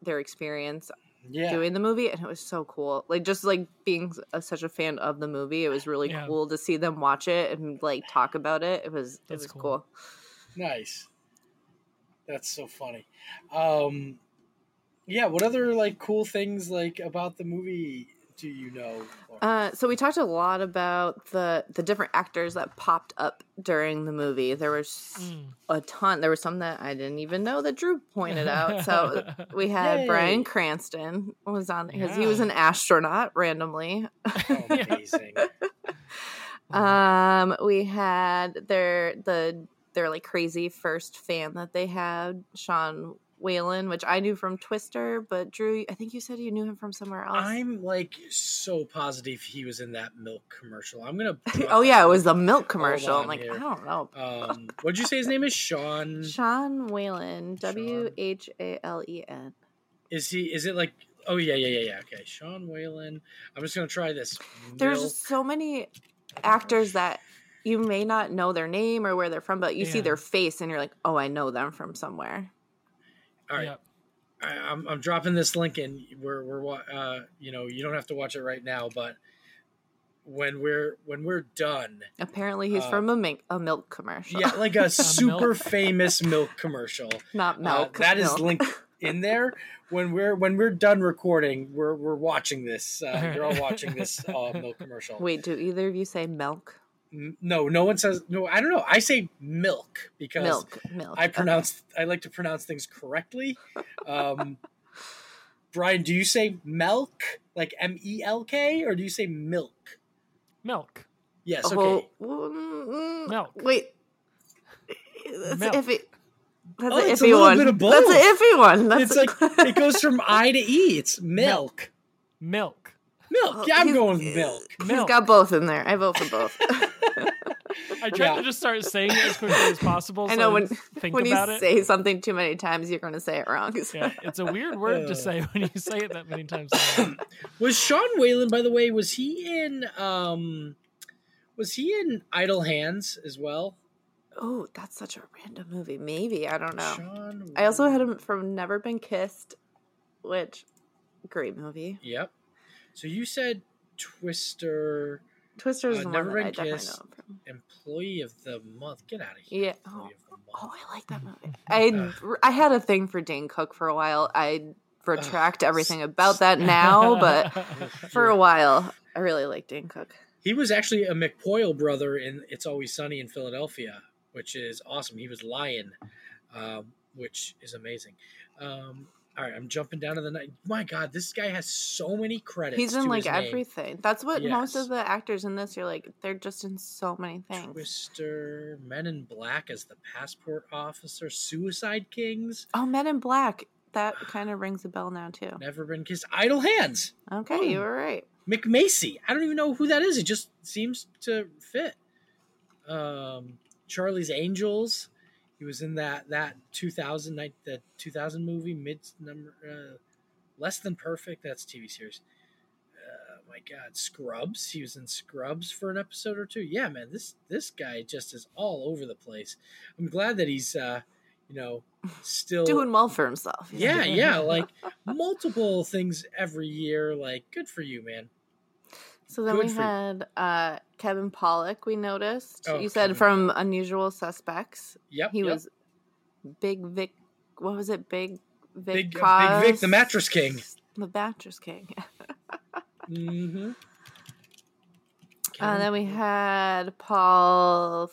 their experience yeah. doing the movie, and it was so cool. Like, just like being a, such a fan of the movie, it was really yeah. cool to see them watch it and like talk about it. It was That's it was cool. cool. Nice. That's so funny. Um, yeah. What other like cool things like about the movie do you know? Uh, so we talked a lot about the the different actors that popped up during the movie. There was mm. a ton. There was some that I didn't even know that Drew pointed out. So we had Yay. Bryan Cranston was on there because yeah. he was an astronaut randomly. Amazing. um, we had their the their like crazy first fan that they had, Sean Whalen, which I knew from Twister, but Drew, I think you said you knew him from somewhere else. I'm like so positive he was in that milk commercial. I'm gonna. oh yeah, it was the milk commercial. I'm like, here. I don't know. Um, what'd you say his name is? Sean. Sean Whalen. W H A L E N. Is he? Is it like? Oh yeah, yeah, yeah, yeah. Okay, Sean Whalen. I'm just gonna try this. Milk. There's just so many actors that you may not know their name or where they're from, but you yeah. see their face and you're like, oh, I know them from somewhere. All right, yep. I, I'm I'm dropping this link in. We're we're uh you know you don't have to watch it right now, but when we're when we're done, apparently he's uh, from a milk a milk commercial. Yeah, like a super milk. famous milk commercial. Not milk. Uh, that milk. is linked in there. When we're when we're done recording, we're we're watching this. Uh, all right. You're all watching this uh, milk commercial. Wait, do either of you say milk? No, no one says no. I don't know. I say milk because milk, milk. I pronounce. Okay. I like to pronounce things correctly. Um, Brian, do you say milk like M E L K or do you say milk? Milk. Yes. Okay. Oh, mm, milk. Wait. That's milk. iffy. That's oh, an it's iffy a one. Bit of both. That's an iffy one. That's it's a... like it goes from I to E. It's milk. Milk. Milk. Yeah, I'm he's, going with milk. He's milk. got both in there. I vote for both. I tried yeah. to just start saying it as quickly as possible. So I know when, think when about you it. say something too many times, you're going to say it wrong. So. Yeah, it's a weird word uh. to say when you say it that many times. Was Sean Whalen, by the way, was he in? Um, was he in Idle Hands as well? Oh, that's such a random movie. Maybe I don't know. Sean I also had him from Never Been Kissed, which great movie. Yep. So you said Twister. Twister is uh, never been kissed. Employee of the month. Get out of here. Yeah. Oh. Of oh, I like that movie. I uh, I had a thing for Dane Cook for a while. I retract uh, everything about that now, but for a while, I really liked Dane Cook. He was actually a McPoyle brother in It's Always Sunny in Philadelphia, which is awesome. He was Lion, um, which is amazing. Um, All right, I'm jumping down to the night. My God, this guy has so many credits. He's in to like his everything. Name. That's what yes. most of the actors in this. You're like, they're just in so many things. Twister, Men in Black as the passport officer, Suicide Kings. Oh, Men in Black. That kind of rings a bell now too. Never Been Kissed. Idle Hands. Okay, oh. you were right. McMacy. I don't even know who that is. It just seems to fit. Um, Charlie's Angels. He was in that that two thousand the two thousand movie mid number uh, Less Than Perfect. That's a T V series. Uh, my my God, Scrubs. He was in Scrubs for an episode or two. Yeah, man, this this guy just is all over the place. I'm glad that he's, uh, you know, still doing well for himself. Yeah, yeah, like multiple things every year. Like, good for you, man. So then good we had uh, Kevin Pollak. We noticed oh, you said Kevin. From Unusual Suspects. Yep, he yep. was Big Vic. What was it, Big Vic? Big, Big Vic, the Mattress King. The Mattress King. Mm-hmm. And then we had Paul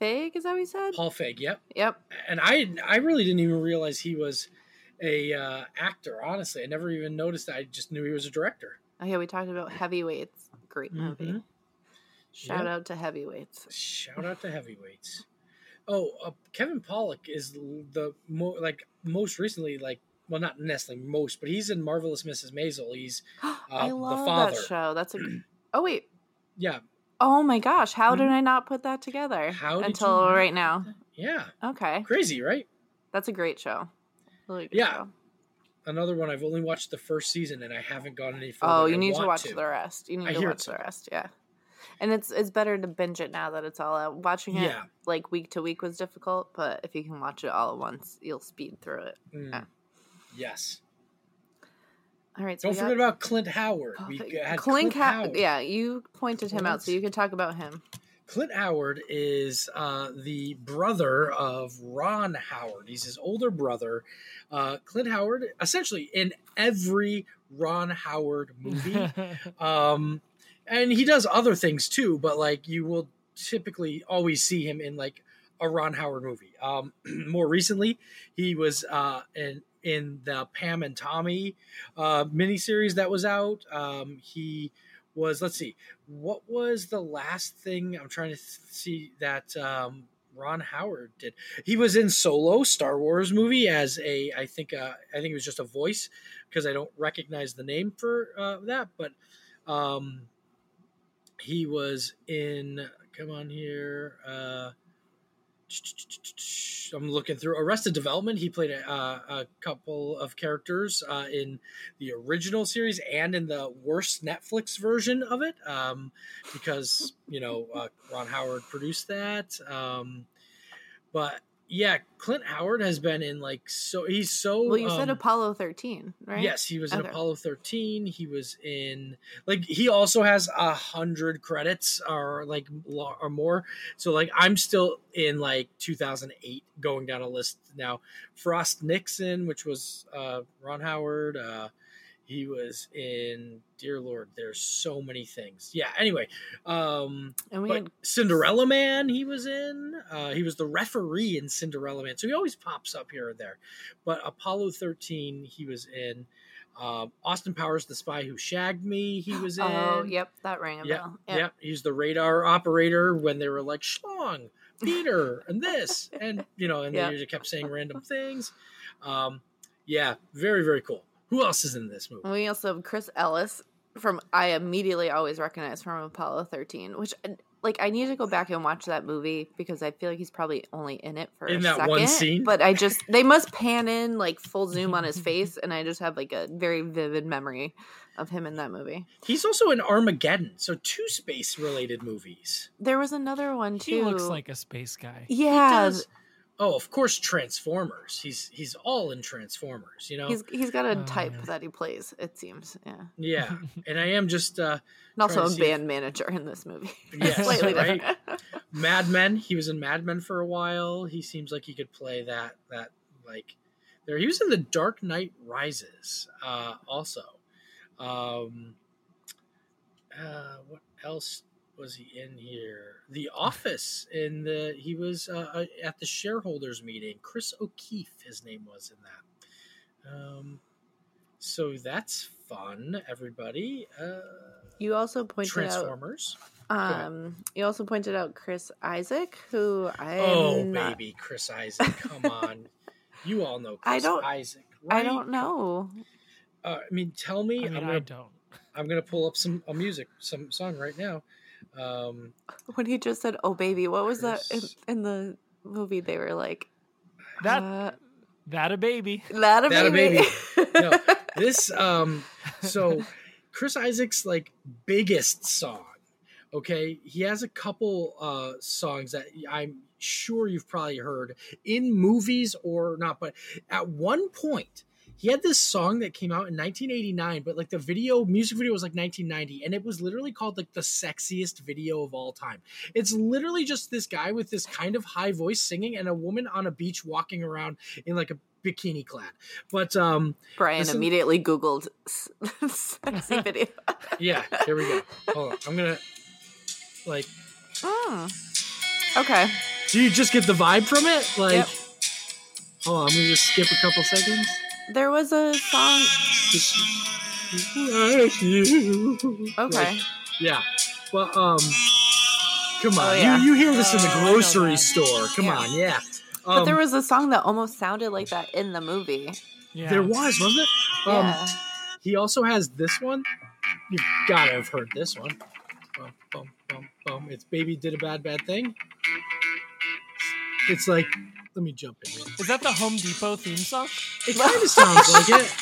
Feig. Is that what he said? Paul Feig. Yep. Yep. And I, I really didn't even realize he was a uh, actor. Honestly, I never even noticed. I just knew he was a director. Oh yeah, we talked about Heavyweights. Great movie. Mm-hmm. Shout yep. out to Heavyweights. Shout out to Heavyweights. Oh, uh, Kevin Pollak is the mo- like most recently like. Well, not necessarily most, but he's in Marvelous Missus Maisel. He's uh, I love the father. That show. That's a. Oh wait. Yeah. Oh my gosh! How did I not put that together? How did until you right now? Yeah. Okay. Crazy, right? That's a great show. Really good yeah. show. Another one. I've only watched the first season, and I haven't gone any further. Oh, you need to watch to. the rest. You need I to watch the so. rest. Yeah. And it's it's better to binge it now that it's all out. Watching it yeah. like week to week was difficult, but if you can watch it all at once, you'll speed through it. Mm. Yeah. Yes. All right. So Don't got... forget about Clint Howard. Oh, we had Clint, Clint Howard. Ha- yeah, you pointed Clint. him out, so you can talk about him. Clint Howard is uh, the brother of Ron Howard. He's his older brother. Uh, Clint Howard, essentially in every Ron Howard movie, um, and he does other things too. But like, you will typically always see him in like a Ron Howard movie. Um, more recently, he was uh, in. in the Pam and Tommy uh, miniseries that was out. Um, he was, let's see, what was the last thing I'm trying to th- see that um, Ron Howard did? He was in Solo, Star Wars movie, as a, I think uh, I think it was just a voice because I don't recognize the name for uh, that, but um, he was in, come on here, uh, I'm looking through Arrested Development. He played a, uh, a couple of characters uh, in the original series and in the worst Netflix version of it, um, because you know uh, Ron Howard produced that. Um, but yeah, Clint Howard has been in like so he's so. Well, you um, said Apollo thirteen, right? Yes, he was okay. in Apollo thirteen. He was in like he also has a hundred credits or like or more. So like I'm still in like two thousand eight, going down a list now. Frost Nixon, which was uh, Ron Howard. Uh, he was in Dear Lord. There's so many things. Yeah. Anyway, um, and we had Cinderella Man. He was in. Uh, he was the referee in Cinderella Man, so he always pops up here and there. But Apollo thirteen, he was in. Um, Austin Powers, The Spy Who Shagged Me, he was in. Oh, yep, that rang a yep, bell. Yep. yep, he's the radar operator when they were like Schlong, Peter, and this, and you know, and yep. they just kept saying random things. Um, yeah, very very cool. Who else is in this movie? We also have Chris Ellis from I immediately always recognize from Apollo thirteen, which like I need to go back and watch that movie because I feel like he's probably only in it for in a that second, one scene. But I just they must pan in like full zoom on his face, and I just have like a very vivid memory of him in that movie. He's also in Armageddon, so two space related movies. There was another one too. He looks like a space guy. Yeah. Oh, of course, Transformers. He's he's all in Transformers, you know? He's He's got a type uh, yeah. that he plays, it seems. Yeah. Yeah. And I am just... Uh, and also a band if... manager in this movie. Yes, right? Mad Men. He was in Mad Men for a while. He seems like he could play that, that like... there. He was in The Dark Knight Rises, uh, also. Um, uh, what else... was he in here? The Office. In the he was uh, at the shareholders meeting. Chris O'Keefe, his name was in that. Um, so that's fun, everybody. Uh, you also pointed Transformers. out Transformers. Um, you also pointed out Chris Isaak, who I oh not... baby Chris Isaak. Come on, you all know Chris I don't, Isaak. Right? I don't know. Uh, I mean, tell me. I, mean, I'm gonna, I don't. I'm gonna pull up some a music, some song right now. Um, when he just said, "Oh baby," what was Chris... that in, in the movie? They were like, "That, uh, that a baby, that a that baby." A baby. No, this. Um, so Chris Isaak's like biggest song. Okay, he has a couple uh, songs that I'm sure you've probably heard in movies or not. But at one point, he had this song that came out in nineteen eighty-nine, but like the video, music video was like nineteen ninety, and it was literally called like the sexiest video of all time. It's literally just this guy with this kind of high voice singing and a woman on a beach walking around in like a bikini clad. But um, Brian listen, immediately Googled sexy video. Yeah, here we go. Hold on, I'm gonna. Like, oh, okay. Do you just get the vibe from it? Like, yep. Hold on, I'm gonna just skip a couple seconds. There was a song. Just like you. Okay. Like, yeah. Well, um, come on. Oh, yeah. You you hear this uh, in the grocery store? Come yeah. on, yeah. Um, but there was a song that almost sounded like that in the movie. Yeah. There was, wasn't it? Um, yeah. He also has this one. You've gotta have heard this one. Bum, bum, bum, bum. It's Baby Did a Bad Bad Thing. It's like, let me jump in here. Is that the Home Depot theme song? It kind of sounds like it.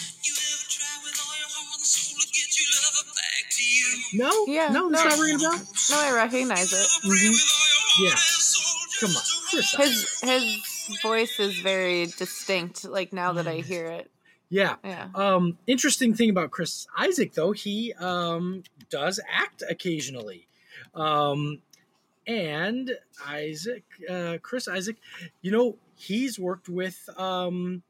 No? Yeah, no, that's no. not ringing a bell? No, I recognize it. Mm-hmm. Yeah. Come on. His, his voice is very distinct, like, now that I hear it. Yeah. yeah. Um, interesting thing about Chris Isaak, though, he um, does act occasionally. Um, and Isaak, uh, Chris Isaak, you know, he's worked with um,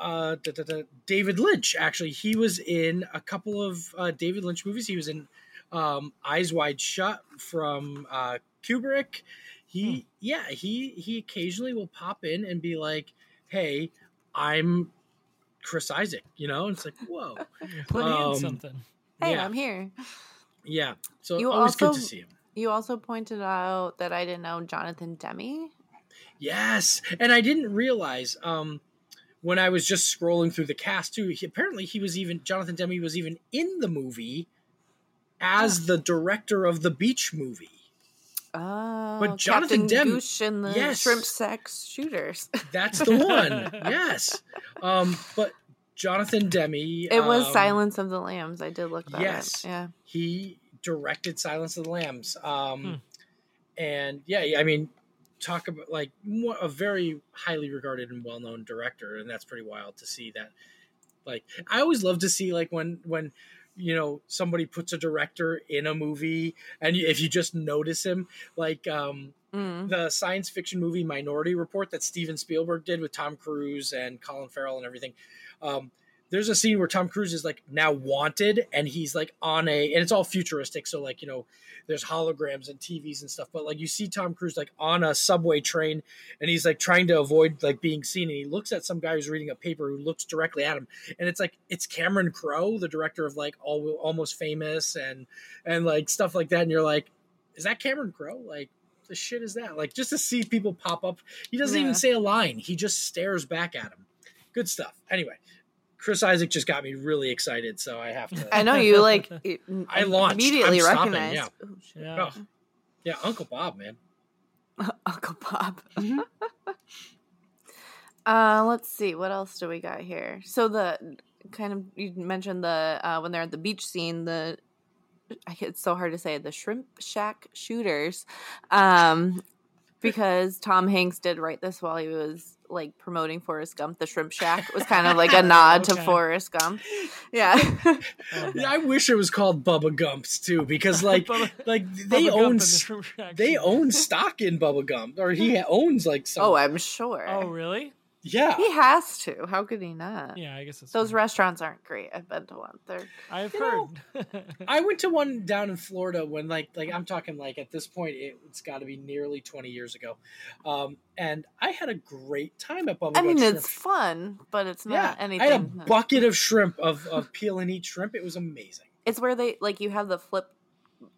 uh, da, da, da, David Lynch, actually. He was in a couple of uh, David Lynch movies. He was in um, Eyes Wide Shut from uh, Kubrick. He, hmm. yeah, he, he occasionally will pop in and be like, hey, I'm Chris Isaak, you know, and it's like, whoa, putting um, in something. Hey, yeah. I'm here. Yeah, so you always also, good to see him. You also pointed out that I didn't know Jonathan Demme. Yes, and I didn't realize um, when I was just scrolling through the cast too. He, apparently, he was even Jonathan Demme was even in the movie as yeah. the director of the beach movie. Oh, but Jonathan Demme, Goosh and the yes, shrimp sack shooters. That's the one. Yes, um, but Jonathan Demme. It was um, Silence of the Lambs. I did look that yes, up. Yeah, he directed Silence of the Lambs. Um, hmm. And yeah, I mean, talk about like a very highly regarded and well-known director, and that's pretty wild to see that. Like, I always love to see like when when. you know, somebody puts a director in a movie and if you just notice him, like um, mm. the science fiction movie Minority Report that Steven Spielberg did with Tom Cruise and Colin Farrell and everything. Um, there's a scene where Tom Cruise is like now wanted and he's like on a, and it's all futuristic. So like, you know, there's holograms and T Vs and stuff, but like you see Tom Cruise like on a subway train and he's like trying to avoid like being seen. And he looks at some guy who's reading a paper who looks directly at him. And it's like, it's Cameron Crowe, the director of like all, Almost Famous and, and like stuff like that. And you're like, is that Cameron Crowe? Like, the shit is that? Like just to see people pop up. He doesn't yeah. even say a line. He just stares back at him. Good stuff. Anyway, Chris Isaak just got me really excited, so I have to. I know you like. I launched immediately. Recognized. Yeah. Oh, yeah. Oh. yeah, Uncle Bob, man. Uh, Uncle Bob. Mm-hmm. uh, let's see, what else do we got here? So the kind of you mentioned the uh, when they're at the beach scene, the it's so hard to say the shrimp shack shooters, um, because Tom Hanks did write this while he was. Like promoting Forrest Gump, the Shrimp Shack was kind of like a nod okay. to Forrest Gump. Yeah. yeah, I wish it was called Bubba Gump's too, because like Bubba, like they own the they own stock in Bubba Gump, or he owns like some. Oh, I'm sure. Oh, really? Yeah, he has to. How could he not? Yeah, I guess it's those funny. Restaurants aren't great. I've been to one. They're I've heard. Know, I went to one down in Florida when like like I'm talking like at this point it, it's got to be nearly twenty years ago, um, and I had a great time at Bubba. I mean, shrimp. It's fun, but it's not yeah, anything. I had a no. bucket of shrimp of of peel and eat shrimp. It was amazing. It's where they like you have the flip.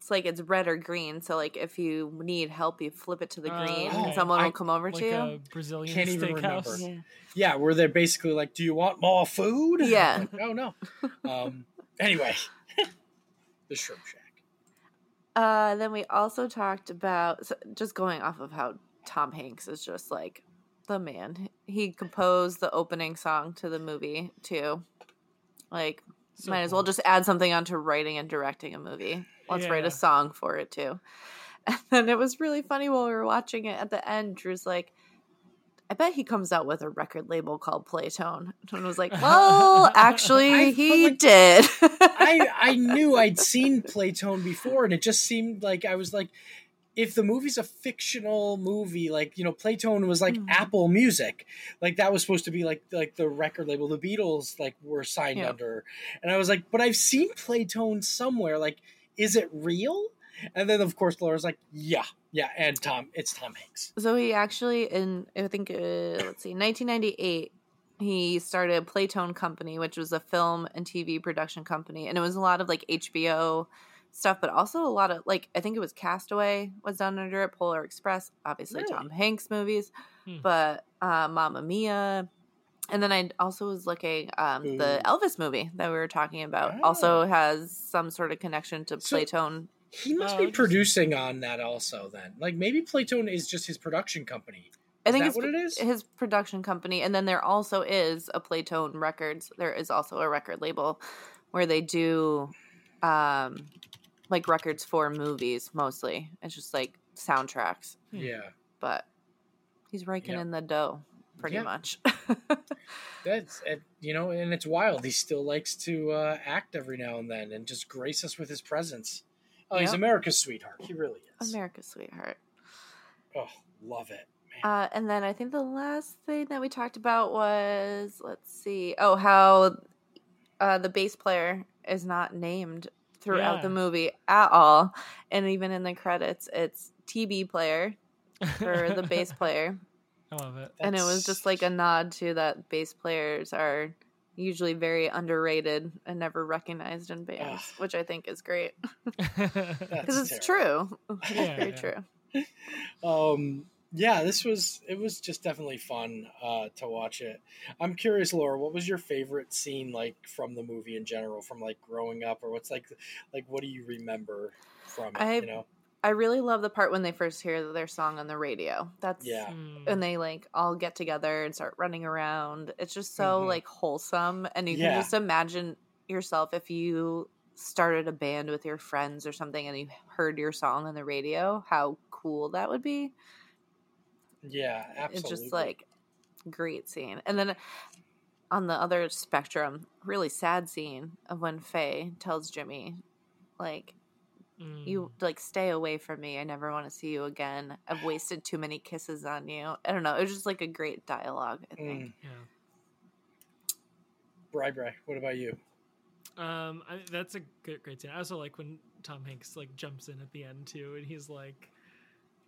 It's like it's red or green, so like if you need help, you flip it to the green, uh, and someone I, will come over like to you. A Brazilian Can't even remember. Yeah. yeah, where they're basically like, "Do you want more food?" Yeah. Like, oh no. Um, anyway, the Shrimp Shack. Uh, then we also talked about so just going off of how Tom Hanks is just like the man. He composed the opening song to the movie too, like. So might as well just add something onto writing and directing a movie. Let's yeah. write a song for it too. And then it was really funny while we were watching it at the end. Drew's like, I bet he comes out with a record label called Playtone. And I was like, well, actually, I, he like, did. I, I knew I'd seen Playtone before, and it just seemed like I was like, if the movie's a fictional movie, like, you know, Playtone was like mm-hmm. Apple Music. Like, that was supposed to be like like the record label the Beatles like were signed yeah. under. And I was like, but I've seen Playtone somewhere. Like, is it real? And then, of course, Laura's like, yeah, yeah. And Tom, it's Tom Hanks. So he actually, in, I think, uh, let's see, nineteen ninety-eight, he started Playtone Company, which was a film and T V production company. And it was a lot of, like, H B O stuff, but also a lot of, like, I think it was Castaway was done under it, Polar Express, obviously really? Tom Hanks movies, hmm. but uh, Mamma Mia. And then I also was looking, um, mm. the Elvis movie that we were talking about oh. also has some sort of connection to so- Playtone. He must oh, be producing on that also then. Like, maybe Playtone is just his production company. Is I think that what it is? His production company. And then there also is a Playtone Records. There is also a record label where they do, um, like, records for movies mostly. It's just, like, soundtracks. Yeah. But he's raking yeah. in the dough pretty yeah. much. That's, you know, and it's wild. He still likes to uh, act every now and then and just grace us with his presence. Oh, yep. He's America's sweetheart. He really is. America's sweetheart. Oh, love it, man. Uh, and then I think the last thing that we talked about was, let's see, oh, how uh, the bass player is not named throughout yeah. the movie at all. And even in the credits, it's T B player for the bass player. I love it. And That's... it was just like a nod to that bass players are usually very underrated and never recognized in bands, Ugh. which I think is great. Because it's terrible. true. It's yeah, very yeah. true. Um, yeah, this was, it was just definitely fun uh, to watch it. I'm curious, Laura, what was your favorite scene, like, from the movie in general, from, like, growing up, or what's, like, like what do you remember from it, I, you know? I really love the part when they first hear their song on the radio. That's yeah. and they like all get together and start running around. It's just so mm-hmm. like wholesome, and you yeah. can just imagine yourself if you started a band with your friends or something, and you heard your song on the radio. How cool that would be! Yeah, absolutely. It's just like great scene, and then on the other spectrum, really sad scene of when Faye tells Jimmy, like, you like stay away from me. I never want to see you again. I've wasted too many kisses on you. I don't know. It was just like a great dialogue, I think. Mm. Yeah. Bri Bri, what about you? Um, I, that's a good, great scene. I also like when Tom Hanks like jumps in at the end too, and he's like,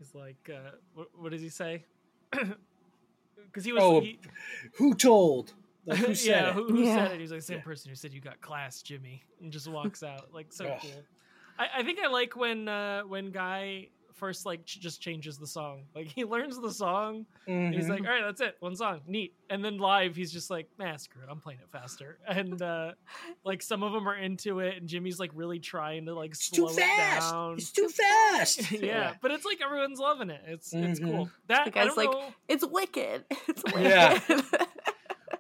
he's like, uh, what, what does he say? Because he was. Oh, he, who told? Like, who said yeah, it? who, who yeah. said it? He's like the same yeah. person who said you got class, Jimmy, and just walks out like so Ugh. cool. I think I like when uh, when Guy first like ch- just changes the song. Like he learns the song, mm-hmm. and he's like, "All right, that's it, one song, neat." And then live, he's just like, "Nah, screw it, I'm playing it faster." And uh, like some of them are into it, and Jimmy's like really trying to like it's slow too fast. it down. It's too fast. yeah, yeah, but it's like everyone's loving it. It's mm-hmm. it's cool. That the guy's I don't like, know... it's wicked. It's wicked. Yeah.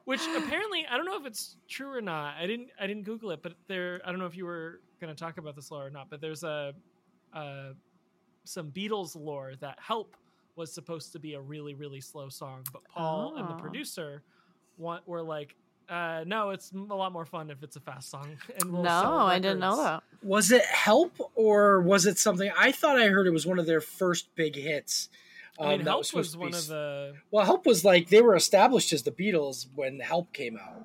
Which apparently I don't know if it's true or not. I didn't I didn't Google it, but there I don't know if you were going to talk about this lore or not, but there's a uh some Beatles lore that Help was supposed to be a really really slow song, but Paul oh. and the producer want were like uh no, it's a lot more fun if it's a fast song, and we'll no I didn't know that. Was it Help or was it something? I thought I heard it was one of their first big hits. Um, I mean, Help was, was one be... of the well Help was like they were established as the Beatles when Help came out.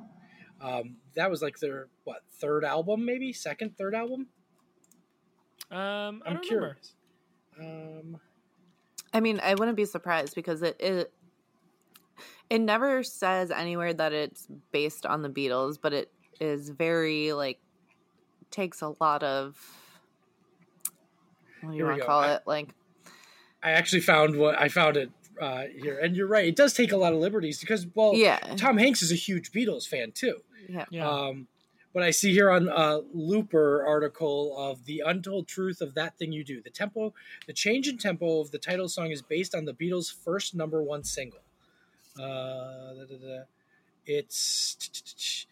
Um, that was like their what third album, maybe second, third album. Um, I'm curious. Um, I mean, I wouldn't be surprised because it, it it never says anywhere that it's based on the Beatles, but it is very like takes a lot of what do you want to call I, it? Like, I actually found what I found it. Uh, here and you're right, it does take a lot of liberties because well yeah. Tom Hanks is a huge Beatles fan too. Yeah. yeah. Um, but I see here on uh Looper article of the untold truth of That Thing You Do. The tempo the change in tempo of the title song is based on the Beatles' first number one single. Uh, da, da, da. It's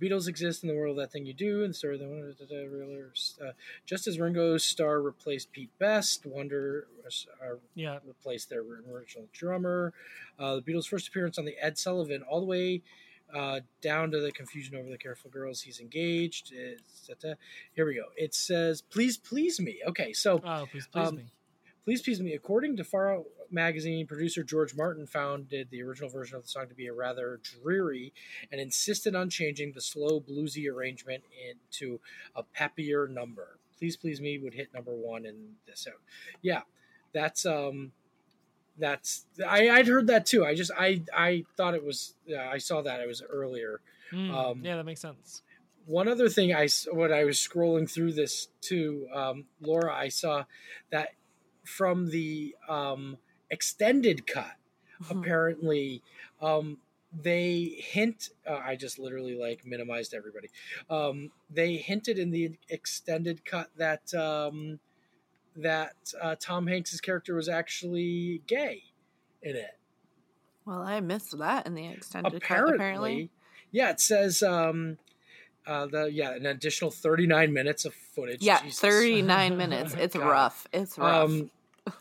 Beatles exist in the world of That Thing You Do, and the story of the Wonders. Uh, just as Ringo's star replaced Pete Best, Wonder uh, yeah. replaced their original drummer. Uh, the Beatles' first appearance on the Ed Sullivan, all the way uh, down to the confusion over the Careful Girls. He's engaged. It's, here we go. It says, "Please, please me." Okay, so oh, please, please um, me. Please Please Me. According to Far Out Magazine, producer George Martin found the original version of the song to be a rather dreary and insisted on changing the slow, bluesy arrangement into a peppier number. Please Please Me would hit number one in this out. Yeah, that's um, that's I, I'd heard that too. I just I I thought it was yeah, I saw that it was earlier. Mm, um, yeah, that makes sense. One other thing I when I was scrolling through this too, um, Laura, I saw that. From the um, extended cut, mm-hmm. apparently um, they hint. Uh, I just literally like minimized everybody. Um, they hinted in the extended cut that um, that uh, Tom Hanks' character was actually gay in it. Well, I missed that in the extended apparently, cut. Apparently, yeah, it says. Um, Uh, the yeah, an additional thirty-nine minutes of footage. Yeah, Jesus. thirty-nine minutes. It's God. rough. It's rough. Um,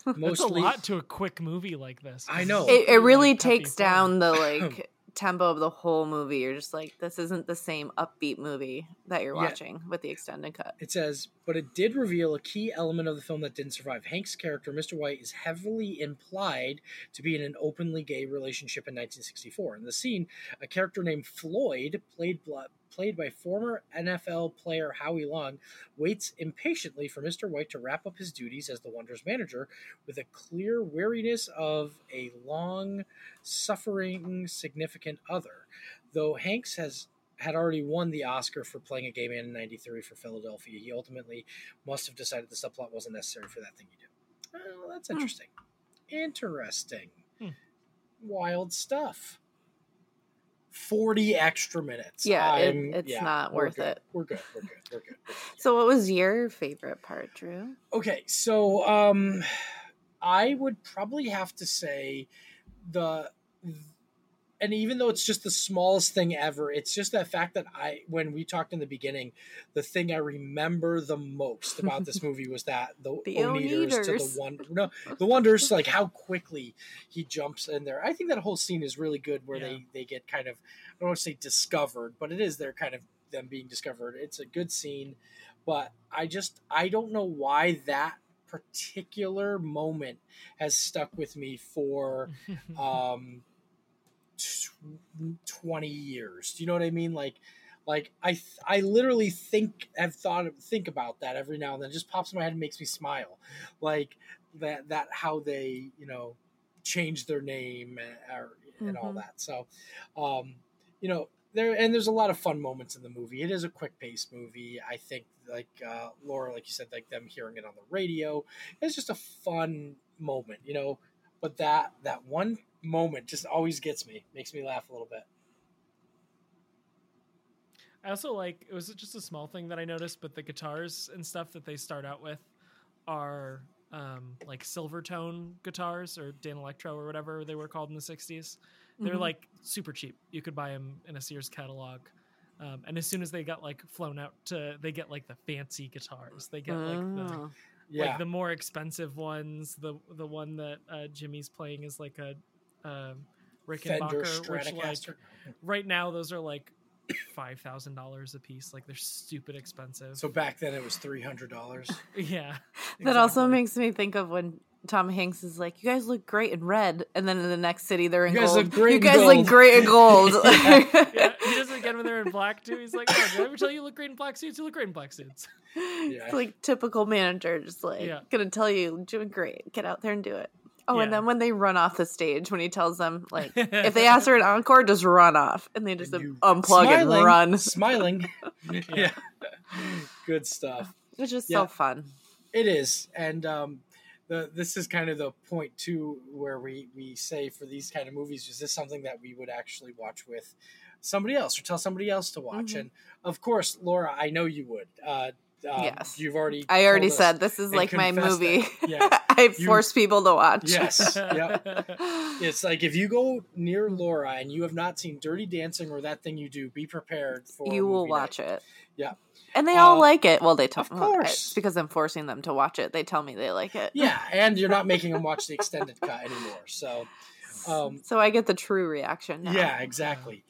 mostly, that's a lot to a quick movie like this. I know. It, it really like takes down the like tempo of the whole movie. You're just like, this isn't the same upbeat movie that you're watching yeah. with the extended cut. It says, but it did reveal a key element of the film that didn't survive. Hank's character, Mister White, is heavily implied to be in an openly gay relationship in nineteen sixty-four. In the scene, a character named Floyd, played blood. played by former N F L player Howie Long, waits impatiently for Mister White to wrap up his duties as the Wonders manager with a clear weariness of a long-suffering significant other. Though Hanks has had already won the Oscar for playing a gay man in ninety-three for Philadelphia, he ultimately must have decided the subplot wasn't necessary for That Thing You Do. Oh, that's interesting. Hmm. Interesting. Hmm. Wild stuff. forty extra minutes. Yeah, it, it's yeah, not worth good. it. We're good. We're good. We're good. We're good. So what was your favorite part, Drew? Okay, so um, I would probably have to say the, and even though it's just the smallest thing ever, it's just that fact that I, when we talked in the beginning, the thing I remember the most about this movie was that the, the Oneders to the one, no, the Wonders, like how quickly he jumps in there. I think that whole scene is really good where yeah. they, they get kind of, I don't want to say discovered, but it is their kind of them being discovered. It's a good scene, but I just, I don't know why that particular moment has stuck with me for, um, twenty years. Do you know what I mean? Like, like I, th- I literally think I've thought of, think about that every now and then. It just pops in my head and makes me smile. Like that, that how they, you know, changed their name and, or, mm-hmm. and all that. So, um, you know, there, and there's a lot of fun moments in the movie. It is a quick paced movie. I think like, uh, Laura, like you said, like them hearing it on the radio, it's just a fun moment, you know, but that, that one moment just always gets me, makes me laugh a little bit. I also like, it was just a small thing that I noticed, but the guitars and stuff that they start out with are um like Silvertone guitars or Dan Electro or whatever they were called in the sixties. They're mm-hmm. like super cheap. You could buy them in a Sears catalog. Um, and as soon as they got like flown out to, they get like the fancy guitars. They get oh. like the yeah. like the more expensive ones. The the one that uh, Jimmy's playing is like a Um, Rickenbacker, which like right now those are like five thousand dollars a piece, like they're stupid expensive. So back then it was three hundred dollars. Yeah, exactly. That also makes me think of when Tom Hanks is like, "You guys look great in red," and then in the next city they're in you gold. Guys you guys gold. look great in gold. yeah. yeah, he does it again when they're in black too. He's like, "Oh, did I ever tell you you look great in black suits? You look great in black suits." Yeah. It's like typical manager, just like yeah. gonna tell you, "Doing great. Get out there and do it." Oh, yeah. And then when they run off the stage, when he tells them, like, if they ask for an encore, just run off. And they just and unplug smiling, and run. Smiling. yeah. Good stuff. It's just yeah. so fun. It is. And um, the, this is kind of the point, too, where we, we say for these kind of movies, is this something that we would actually watch with somebody else or tell somebody else to watch? Mm-hmm. And, of course, Laura, I know you would. Uh, Um, yes. You've already. I already said this is like my movie. Yeah. I force people to watch. Yes. Yep. It's like if you go near Laura and you have not seen Dirty Dancing or That Thing You Do, be prepared for you will watch night. it. Yeah. And they all um, like it. Well, they tell me. Of course. Because I'm forcing them to watch it. They tell me they like it. Yeah. And you're not making them watch the extended cut anymore. So. Um, so I get the true reaction now. Yeah, exactly.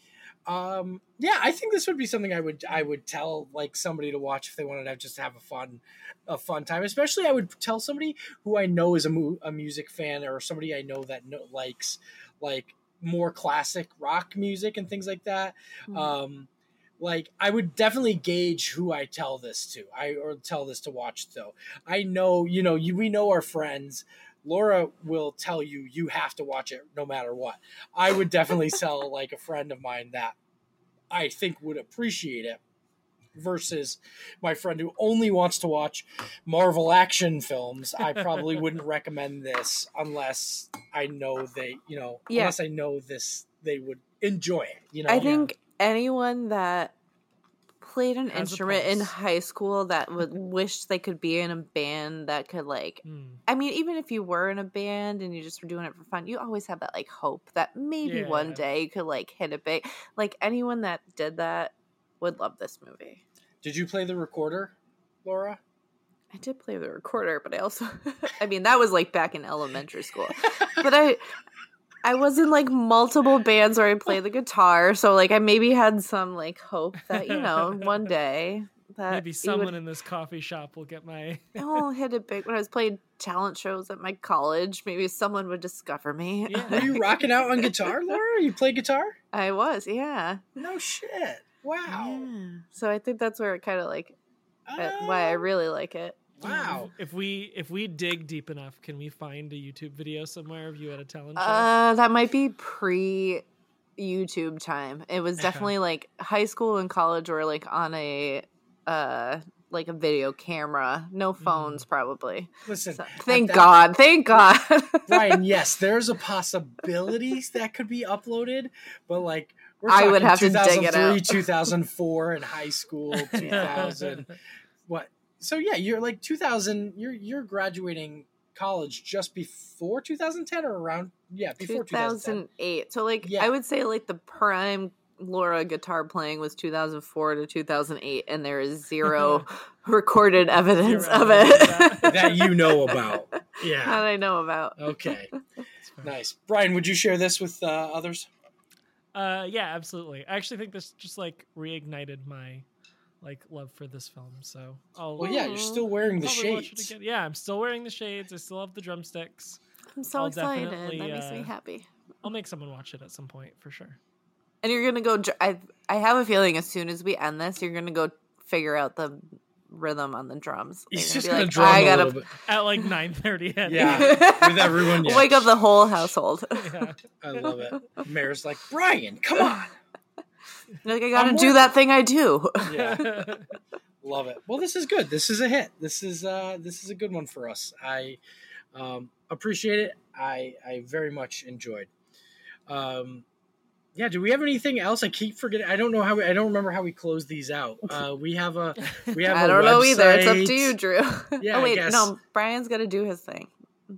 Um, yeah, I think this would be something I would I would tell like somebody to watch if they wanted to just have a fun a fun time. Especially I would tell somebody who I know is a, mu- a music fan or somebody I know that no- likes like more classic rock music and things like that. Mm-hmm. Um, like I would definitely gauge who I tell this to. I or tell this to watch though. I know, you know, you, we know our friends. Laura will tell you, you have to watch it no matter what. I would definitely tell like a friend of mine that I think would appreciate it versus my friend who only wants to watch Marvel action films. I probably wouldn't recommend this unless I know they, you know, yeah. unless I know this, they would enjoy it. You know, I think yeah. anyone that played an As instrument in high school that would wish they could be in a band that could like mm. I mean, even if you were in a band and you just were doing it for fun, you always have that like hope that maybe yeah. one day you could like hit a big like anyone that did that would love this movie. Did you play the recorder, Laura? I did play the recorder, but I also I mean that was like back in elementary school. But I I was in, like, multiple bands where I played the guitar, so, like, I maybe had some, like, hope that, you know, one day that... Maybe someone would, in this coffee shop will get my... I'll hit it big. When I was playing talent shows at my college, maybe someone would discover me. Yeah. Were you rocking out on guitar, Laura? You play guitar? I was, yeah. No shit. Wow. Yeah. So I think that's where it kind of, like, uh, why I really like it. Wow! If we if we dig deep enough, can we find a YouTube video somewhere of you at a talent show? Uh, that might be pre YouTube time. It was definitely like high school and college, or like on a uh like a video camera. No phones, mm. probably. Listen, so, thank that, God, thank God. Ryan, yes, there's a possibility that could be uploaded, but like we're talking I would have to dig it out. two thousand three, two thousand four in high school, two thousand what. So yeah, you're like two thousand. You're you're graduating college just before two thousand ten or around yeah before two thousand eight. So like yeah. I would say like the prime Laura guitar playing was two thousand four to two thousand eight, and there is zero recorded evidence zero of evidence it that. that you know about. Yeah, that I know about. Okay, nice. Brian, would you share this with uh, others? Uh, yeah, absolutely. I actually think this just like reignited my. Like love for this film, so I'll, well, yeah, you're still wearing the shades. Yeah, I'm still wearing the shades. I still have the drumsticks. I'm so I'll excited. That makes uh, me happy. I'll make someone watch it at some point for sure. And you're gonna go. I I have a feeling as soon as we end this, you're gonna go figure out the rhythm on the drums. He's just gonna like, drum I gotta... a little bit at like nine thirty. Yeah, with everyone. Wake up the whole household. Yeah. I love it. Mayor's like, Brian, come on. Like I gotta I'm do working. That thing I do. Yeah, love it. Well, this is good. This is a hit. This is uh, this is a good one for us. I um, appreciate it. I I very much enjoyed. Um, yeah. Do we have anything else? I keep forgetting. I don't know how. We, I don't remember how we close these out. Uh, we have a. We have. I don't a know website. Either. It's up to you, Drew. Yeah. Oh, wait, I guess. No. Brian's gotta do his thing.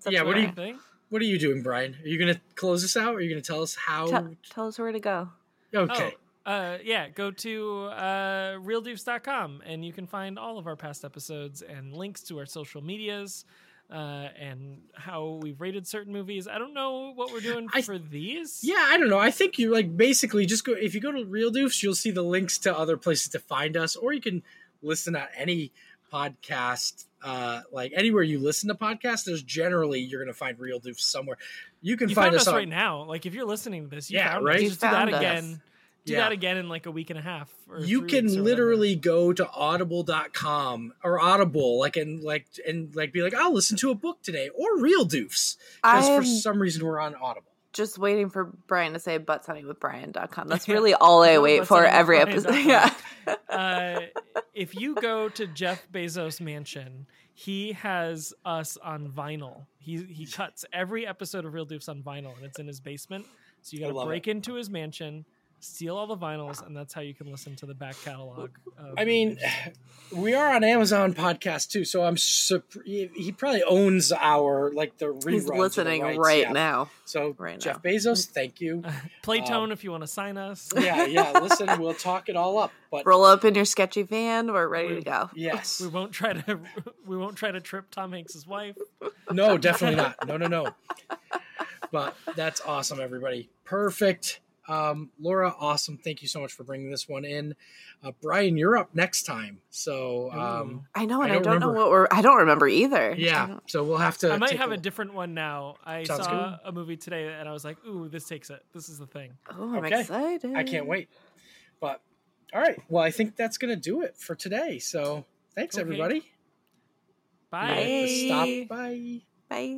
Yeah. What do you think? What are you doing, Brian? Are you gonna close this out? Or are you gonna tell us how? Tell, tell us where to go. Okay. Oh. Uh, yeah, go to uh, real doofs dot com and you can find all of our past episodes and links to our social medias uh, and how we've rated certain movies. I don't know what we're doing I, for these. Yeah, I don't know. I think you like basically just go, if you go to Real Doofs, you'll see the links to other places to find us, or you can listen at any podcast, uh, like anywhere you listen to podcasts, there's generally, you're going to find Real Doofs somewhere. You can you find found us on, right now. Like if you're listening to this, you yeah, found right? Just do that us. Again. Do yeah. that again in like a week and a half. Or you can literally go to audible dot com or Audible, like and like and like be like, I'll listen to a book today or Real Doofs. Because for some reason we're on Audible. Just waiting for Brian to say butt sunny with Brian dot com. That's really all I wait for every episode. Yeah. uh, if you go to Jeff Bezos' mansion, he has us on vinyl. He he cuts every episode of Real Doofs on vinyl, and it's in his basement. So you got to break it. into his mansion. steal all the vinyls, and that's how you can listen to the back catalog. Of- I mean, we are on Amazon podcast too, so I'm surp- he probably owns our like the reruns. He's listening the right yeah. now. So right Jeff now. Bezos, thank you. Playtone, um, if you want to sign us. Yeah, yeah. Listen, we'll talk it all up. But roll up in your sketchy van. We're ready we, to go. Yes, we won't try to we won't try to trip Tom Hanks' wife. No, definitely not. No, no, no. But that's awesome, everybody. Perfect. Um, Laura, awesome. Thank you so much for bringing this one in. Uh, Brian, you're up next time. So um, I know, and I don't, I don't know what we're. I don't remember either. Yeah, so we'll have to. I might have a, a different one now. I Sounds saw good. a movie today, and I was like, "Ooh, this takes it. This is the thing." Oh, I'm okay. excited! I can't wait. But all right, well, I think that's gonna do it for today. So thanks, okay. everybody. Bye. Bye.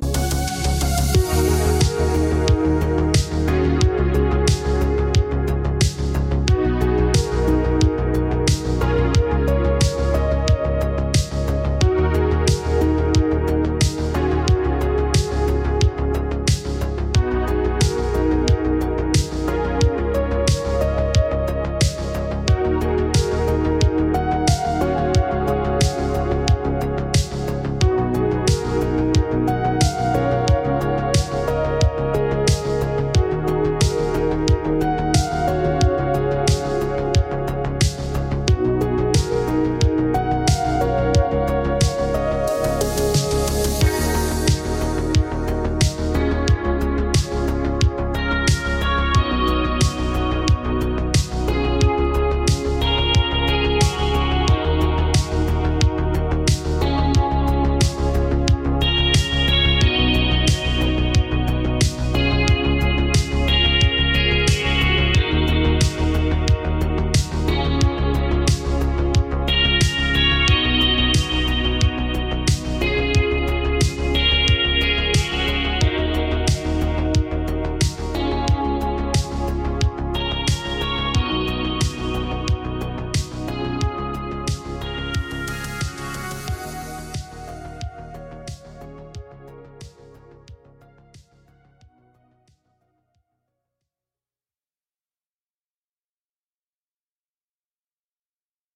Stop. Bye. Bye.